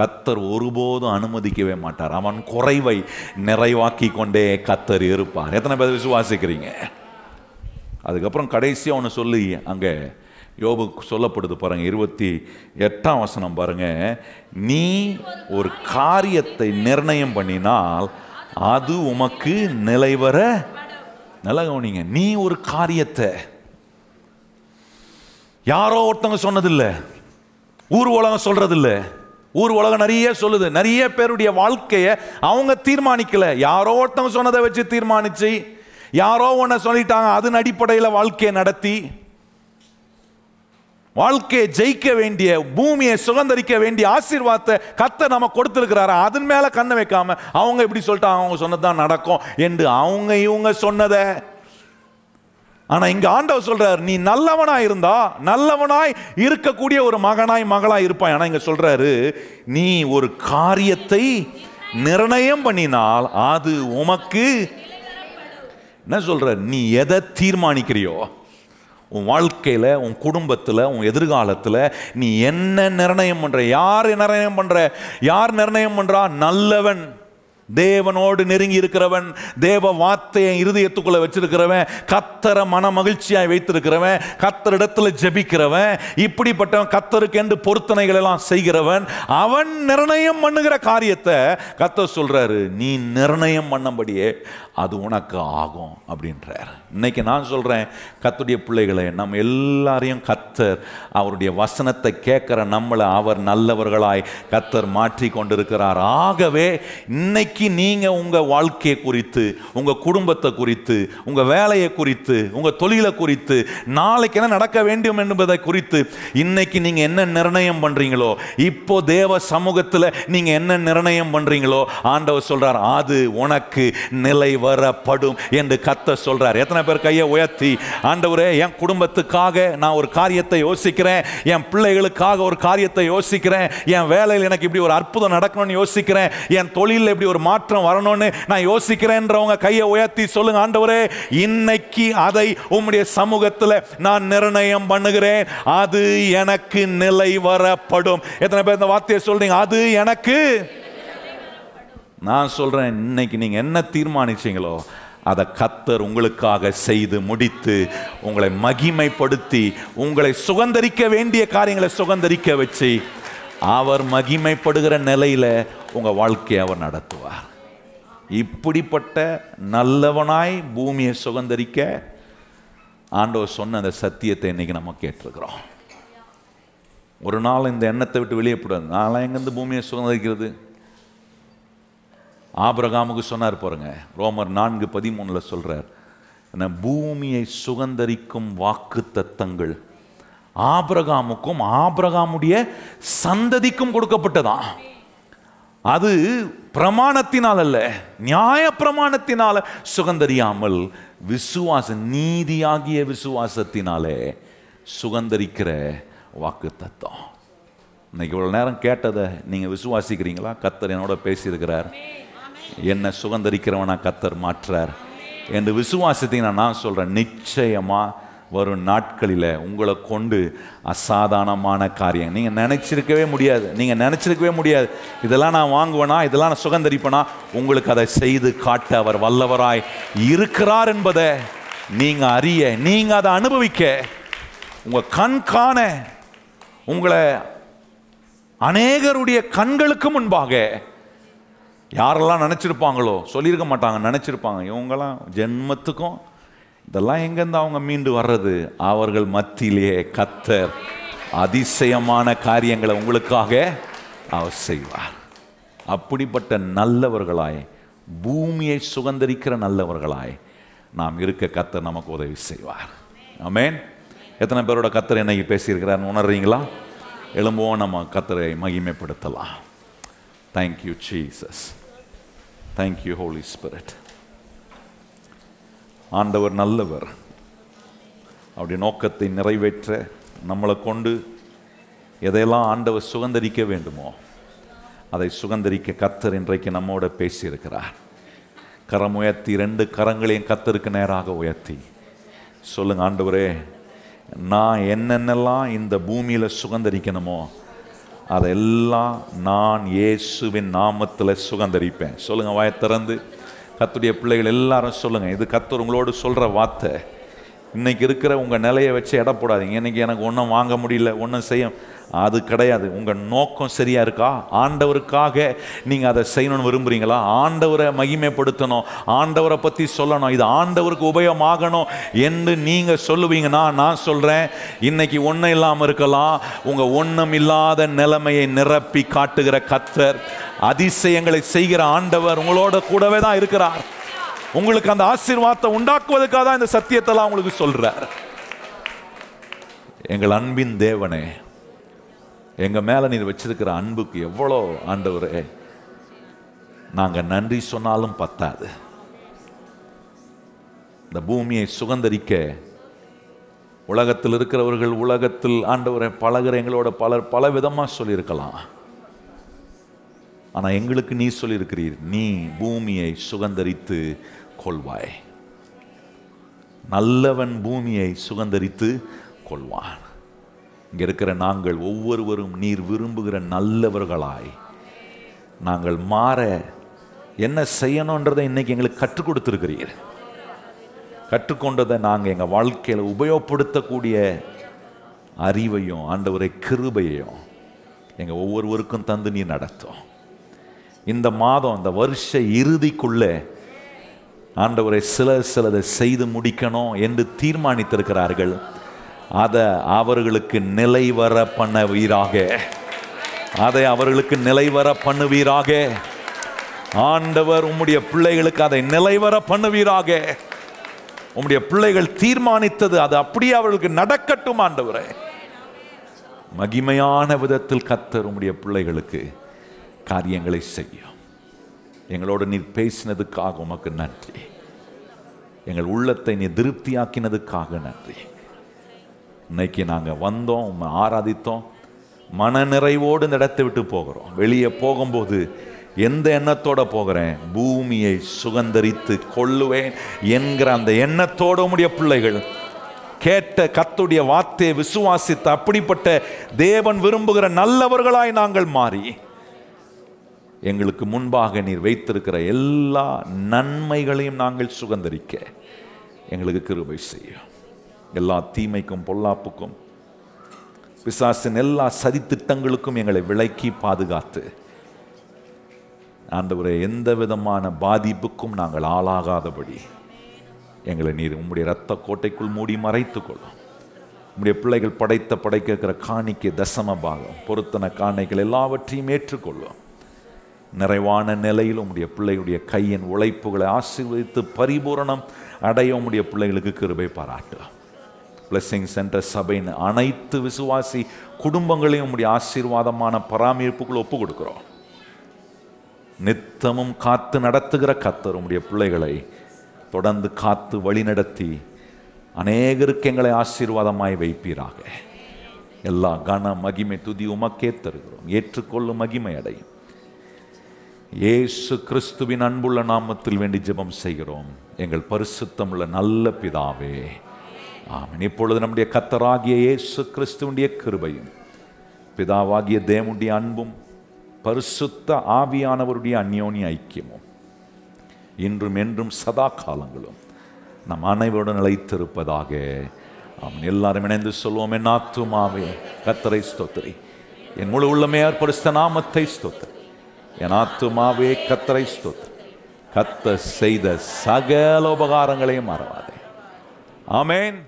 கர்த்தர் ஒருபோதும் அனுமதிக்கவே மாட்டார். அவன் குறைவை நிறைவாக்கி கொண்டே கர்த்தர் இருப்பார். எத்தனை பேர் விசுவாசிக்கிறீங்க? அதுக்கப்புறம் கடைசியாக ஒன்று சொல்லி அங்கே யோபு சொல்லப்படுது பாருங்க, இருபத்தி எட்டாம் வசனம் பாருங்க, நீ ஒரு காரியத்தை நிர்ணயம் பண்ணினால் அது உமக்கு நிலைவர. நல்லா கவனிங்க, நீ ஒரு காரியத்தை, யாரோ ஒருத்தவங்க சொன்னதில்லை, ஊர் உலகம் சொல்றதில்லை, ஊர் உலகம் நிறைய சொல்லுது, நிறைய பேருடைய வாழ்க்கையை அவங்க தீர்மானிக்கல, யாரோ ஒருத்தவங்க சொன்னதை வச்சு தீர்மானிச்சு, யாரோ ஒன்ன சொல்லிட்டாங்க அதன் அடிப்படையில் வாழ்க்கையை நடத்தி வாழ்க்கையை ஜெயிக்க வேண்டிய பூமியை சுதந்திரிக்க வேண்டிய ஆசீர்வாதத்தை கர்த்தர் நம்ம கொடுத்துருக்கிறாரு. அதன் மேலே கண்ணை வைக்காம அவங்க இப்படி சொல்லிட்டாங்க அவங்க சொன்னதான் நடக்கும் என்று அவங்க இவங்க சொன்னதை. ஆனால் இங்கே ஆண்டவர் சொல்றாரு, நீ நல்லவனாய் இருந்தா நல்லவனாய் இருக்கக்கூடிய ஒரு மகனாய் மகளாய் இருப்பாய். ஆனால் இங்கே சொல்றாரு, நீ ஒரு காரியத்தை நிர்ணயம் பண்ணினால் அது உமக்கு என்ன சொல்ற, நீ எதை தீர்மானிக்கிறியோ உன் வாழ்க்கையில் உன் குடும்பத்தில் உன் எதிர்காலத்தில் நீ என்ன நிர்ணயம் பண்ணுற, யார் நிர்ணயம் பண்ணுற, யார் நிர்ணயம் பண்ணுறா? நல்லவன், தேவனோடு நெருங்கி இருக்கிறவன், தேவ வார்த்தையை இருதயத்துக்குள்ளே வச்சிருக்கிறவன், கர்த்தரை மன மகிழ்ச்சியாய் வைத்திருக்கிறவன், கர்த்தர் இடத்துல ஜெபிக்கிறவன், இப்படிப்பட்டவன், கர்த்தருக்கு என்று பொருத்தனைகள் எல்லாம் செய்கிறவன், அவன் நிர்ணயம் பண்ணுகிற காரியத்தை கர்த்தர் சொல்றாரு, நீ நிர்ணயம் பண்ணபடியே அது உனக்கு ஆகும் அப்படின்றார். இன்னைக்கு நான் சொல்கிறேன் கர்த்தருடைய பிள்ளைகளை, நம்ம எல்லாரையும் கர்த்தர் அவருடைய வசனத்தை கேட்குற நம்மளை அவர் நல்லவர்களாய் கர்த்தர் மாற்றி கொண்டிருக்கிறார். ஆகவே இன்னைக்கு நீங்கள் உங்கள் வாழ்க்கையை குறித்து, உங்கள் குடும்பத்தை குறித்து, உங்கள் வேலையை குறித்து, உங்கள் தொழிலை குறித்து, நாளைக்கு என்ன நடக்க வேண்டும் என்பதை குறித்து இன்னைக்கு நீங்கள் என்ன நிர்ணயம் பண்ணுறீங்களோ, இப்போ தேவ சமூகத்தில் நீங்கள் என்ன நிர்ணயம் பண்ணுறீங்களோ ஆண்டவர் சொல்கிறார் அது உனக்கு நிலை வரப்படும் என்று கர்த்தர் சொல்றார். எத்தனை பேர் கையை உயர்த்தி ஆண்டவரே என் குடும்பத்துக்காக நான் ஒரு காரியத்தை யோசிக்கிறேன், என் பிள்ளைகளுக்காக ஒரு காரியத்தை யோசிக்கிறேன், என் வேலையில் எனக்கு இப்படி ஒரு அற்புதம் நடக்கணும்னு யோசிக்கிறேன், என் தொழிலில் இப்படி ஒரு மாற்றம் வரணும்னு நான் யோசிக்கிறேன்றவங்க கையை உயர்த்தி சொல்லுங்க, ஆண்டவரே இன்னைக்கு அதை உம்முடைய சமூகத்தில் நான் நிர்ணயம் பண்ணுகிறேன், அது எனக்கு நிலை வரப்படும். எத்தனை பேர் இந்த வார்த்தையை சொல்றீங்க? அது எனக்கு, நான் சொல்கிறேன், இன்னைக்கு நீங்கள் என்ன தீர்மானிச்சீங்களோ அதை கர்த்தர் உங்களுக்காக செய்து முடித்து உங்களை மகிமைப்படுத்தி உங்களை சுகந்தரிக்க வேண்டிய காரியங்களை சுகந்தரிக்க வச்சு அவர் மகிமைப்படுகிற நிலையில் உங்கள் வாழ்க்கையை அவர் நடத்துவார். இப்படிப்பட்ட நல்லவனாய் பூமியை சுகந்தரிக்க ஆண்டவர் சொன்ன அந்த சத்தியத்தை இன்றைக்கி நம்ம கேட்டிருக்கிறோம். ஒரு நாள் இந்த எண்ணத்தை விட்டு வெளியே போடாது, நான்லாம் எங்கேருந்து பூமியை சுகந்தரிக்கிறது? ஆபிரகாமுக்கு சொன்னார் பாருங்க, ரோமர் நான்கு பதிமூணுல சொல்றார், பூமியை சுகந்தரிக்கும் வாக்கு தத்தங்கள் ஆபிரகாமுக்கும் ஆபிரகாமுடைய சந்ததிக்கும் கொடுக்கப்பட்டதான். அது பிரமாணத்தினால் அல்ல, நியாய பிரமாணத்தினால சுகந்தரியாமல் விசுவாச நீதியாகிய விசுவாசத்தினாலே சுகந்தரிக்கிற வாக்கு தத்தம். இன்னைக்கு இவ்வளோ நேரம் கேட்டதை நீங்கள் விசுவாசிக்கிறீங்களா? கர்த்தர் என்னோட பேசியிருக்கிறார், என்னை சுகந்தரிக்கிறவனா கர்த்தர் மாற்றார் என்று விசுவாசத்தை நான் சொல்கிறேன். நிச்சயமாக வரும் நாட்களில் உங்களை கொண்டு அசாதாரணமான காரியம் நீங்கள் நினச்சிருக்கவே முடியாது, நீங்கள் நினச்சிருக்கவே முடியாது. இதெல்லாம் நான் வாங்குவேனா, இதெல்லாம் நான் சுகந்தரிப்பேனா, உங்களுக்கு அதை செய்து காட்ட அவர் வல்லவராய் இருக்கிறார் என்பதை நீங்கள் அறிய, நீங்கள் அதை அனுபவிக்க, உங்கள் கண் காண, உங்களை அநேகருடைய கண்களுக்கு முன்பாக யாரெல்லாம் நினச்சிருப்பாங்களோ, சொல்லியிருக்க மாட்டாங்க, நினச்சிருப்பாங்க இவங்கெல்லாம் ஜென்மத்துக்கும் இதெல்லாம் எங்கேருந்து அவங்க மீண்டு வர்றது, அவர்கள் மத்தியிலேயே கர்த்தர் அதிசயமான காரியங்களை உங்களுக்காக அவர் செய்வார். அப்படிப்பட்ட நல்லவர்களாய், பூமியை சுகந்தரிக்கிற நல்லவர்களாய் நாம் இருக்க கர்த்தர் நமக்கு உதவி செய்வார். ஆமென். எத்தனை பேரோட கர்த்தர் என்னைக்கு பேசியிருக்கிறார் உணர்றீங்களா? எழும்புவோம், நம்ம கர்த்தரை மகிமைப்படுத்தலாம். Thank you Jesus, thank you Holi spirit. ஆண்டவர் நல்லவர். அவருடைய நோக்கத்தை நிறைவேற்ற நம்மளை கொண்டு எதையெல்லாம் ஆண்டவர் சுகந்தரிக்க வேண்டுமோ அதை சுகந்தரிக்க கர்த்தர் இன்றைக்கு நம்மோட பேசியிருக்கிறார். கரம் உயர்த்தி ரெண்டு கரங்களையும் கர்த்தருக்கு நேராக உயர்த்தி சொல்லுங்க, ஆண்டவரே நான் என்னென்னலாம் இந்த பூமியில் சுகந்தரிக்கணுமோ அதெல்லாம் நான் இயேசுவின் நாமத்தில் சுகந்தரிப்பேன். சொல்லுங்கள் வாயை திறந்து கர்த்தருடைய பிள்ளைகள் எல்லாரும் சொல்லுங்கள். இது கர்த்தர் உங்களோடு சொல்கிற வார்த்தை. இன்றைக்கி இருக்கிற உங்கள் நிலையை வச்சு எடை போடாதீங்க. இன்றைக்கி எனக்கு ஒன்றும் வாங்க முடியல, ஒன்றும் செய்ய, அது கிடையாது. உங்கள் நோக்கம் சரியாக இருக்கா? ஆண்டவருக்காக நீங்கள் அதை செய்யணும்னு விரும்புகிறீங்களா? ஆண்டவரை மகிமைப்படுத்தணும், ஆண்டவரை பற்றி சொல்லணும், இது ஆண்டவருக்கு உபயோகமாகணும் என்று நீங்கள் சொல்லுவீங்கன்னா நான் சொல்கிறேன், இன்றைக்கி ஒன்றும் இல்லாமல் இருக்கலாம், உங்கள் ஒன்றும் இல்லாத நிலைமையை நிரப்பி காட்டுகிற கர்த்தர், அதிசயங்களை செய்கிற ஆண்டவர் உங்களோட கூடவே தான் இருக்கிறார். உங்களுக்கு அந்த ஆசீர்வாதத்தை உண்டாக்குவதற்காக தான் இந்த சத்தியத்தெல்லாம் உங்களுக்கு சொல்றார். எங்கள் அன்பின் தேவனே, எங்க மேல நீர் வச்சிருக்கிற அன்புக்கு எவ்வளோ ஆண்டவரே நாங்க நன்றி சொன்னாலும் பத்தாது. இந்த பூமியை சுகந்தரிக்க உலகத்தில் இருக்கிறவர்கள், உலகத்தில் ஆண்டவரை பழகிற எங்களோட பலர் பல விதமா சொல்லியிருக்கலாம். ஆனால் எங்களுக்கு நீ சொல்லியிருக்கிறீர், நீ பூமியை சுகந்தரித்து கொள்வாய். நல்லவன் பூமியை சுகந்தரித்து கொள்வான். இங்கே இருக்கிற நாங்கள் ஒவ்வொருவரும் நீர் விரும்புகிற நல்லவர்களாய் நாங்கள் மாற என்ன செய்யணுன்றதை இன்றைக்கி எங்களுக்கு கற்றுக் கொடுத்துருக்கிறீர். கற்றுக்கொண்டதை நாங்கள் எங்கள் வாழ்க்கையில் உபயோகப்படுத்தக்கூடிய அறிவையும் ஆண்டவரை கிருபையையும் எங்கள் ஒவ்வொருவருக்கும் தந்து நீர் நடத்தும். இந்த மாதம், இந்த வருஷ இறுதிக்குள்ளே ஆண்டவரை சிலர் சிலதை செய்து முடிக்கணும் என்று தீர்மானித்திருக்கிறார்கள். அதை அவர்களுக்கு நிலைவர பண்ணுவீராக, அதை அவர்களுக்கு நிலைவர பண்ணுவீராக ஆண்டவர். உம்முடைய பிள்ளைகளுக்கு அதை நிலைவர பண்ணுவீராக. உம்முடைய பிள்ளைகள் தீர்மானித்தது அது அப்படியே அவர்களுக்கு நடக்கட்டும் ஆண்டவரே. மகிமையான விதத்தில் கர்த்தர் உம்முடைய பிள்ளைகளுக்கு காரியங்களை செய்யும். எங்களோடு நீர் பேசினதுக்காக உமக்கு நன்றி. எங்கள் உள்ளத்தை நீர் திருப்தியாக்கினதுக்காக நன்றி. இன்னைக்கு நாங்கள் வந்தோம், உம்மை ஆராதித்தோம், மன நிறைவோடு இந்த இடத்தை விட்டு போகிறோம். வெளியே போகும்போது எந்த எண்ணத்தோடு போகிறேன்? பூமியை சுகந்தரித்து கொள்ளுவேன் என்கிற அந்த எண்ணத்தோடு உம்முடைய பிள்ளைகள் கேட்ட கர்த்தருடைய வார்த்தையை விசுவாசித்த அப்படிப்பட்ட தேவன் விரும்புகிற நல்லவர்களாய் நாங்கள் மாறி எங்களுக்கு முன்பாக நீர் வைத்திருக்கிற எல்லா நன்மைகளையும் நாங்கள் சுகந்தரிக்க எங்களுக்கு கிருபை செய்யும். எல்லா தீமைக்கும் பொல்லாப்புக்கும் பிசாசின் எல்லா சதித்திட்டங்களுக்கும் எங்களை விலக்கி பாதுகாத்து ஆண்டவரே எந்த விதமான பாதிப்புக்கும் நாங்கள் ஆளாகாதபடி எங்களை நீர் உம்முடைய இரத்த கோட்டைக்குள் மூடி மறைத்துக்கொள்ளும். உம்முடைய பிள்ளைகள் படைத்த படைக்க இருக்கிற காணிக்கை, தசம பாகம், பொருத்தன காணிகள் எல்லாவற்றையும் ஏற்றுக்கொள்ளும். நிறைவான நிலையில் உம்முடைய பிள்ளைகளுடைய கையின் உழைப்புகளை ஆசீர்வதித்து பரிபூரணம் அடைய உம்முடைய பிள்ளைகளுக்கு கிருபை பாராட்டும். பிளஸிங் சென்டர் சபையின் அனைத்து விசுவாசி குடும்பங்களையும் உம்முடைய ஆசீர்வாதமான பராமரிப்புக்குள் ஒப்பு கொடுக்கிறோம். நித்தமும் காத்து நடத்துகிற கர்த்தர் உம்முடைய பிள்ளைகளை தொடர்ந்து காத்து வழி நடத்தி அநேகருக்கு எங்களை ஆசீர்வாதமாய் வைப்பீராக. எல்லா கன மகிமை துதி உமக்கே தருகிறோம். ஏற்றுக்கொள்ளும் மகிமை அடையும் இயேசு கிறிஸ்துவின் அன்புள்ள நாமத்தில் வேண்டி ஜெபம் செய்கிறோம் எங்கள் பரிசுத்தமுள்ள நல்ல பிதாவே, ஆமென். இப்பொழுது நம்முடைய கர்த்தராகிய இயேசு கிறிஸ்துவினுடைய கிருபையும் பிதாவாகிய தேவனுடைய அன்பும் பரிசுத்த ஆவியானவருடைய அந்யோன்ய ஐக்கியமும் இன்றும் என்றும் சதா காலங்களும் நம் அனைவருடன் நிலைத்திருப்பதாக. ஆமென். எல்லாரும் இணைந்து சொல்வோம், என் ஆத்துமாவே கர்த்தரை ஸ்தோத்திரி, என் முழு உள்ளமே பரிசுத்த நாமத்தை ஸ்தோத்திரி, என் ஆத்துமாவே கர்த்தரை ஸ்தோத்திரி, கர்த்தர் செய்த சகல உபகாரங்களையும் மறவாதே. ஆமென்.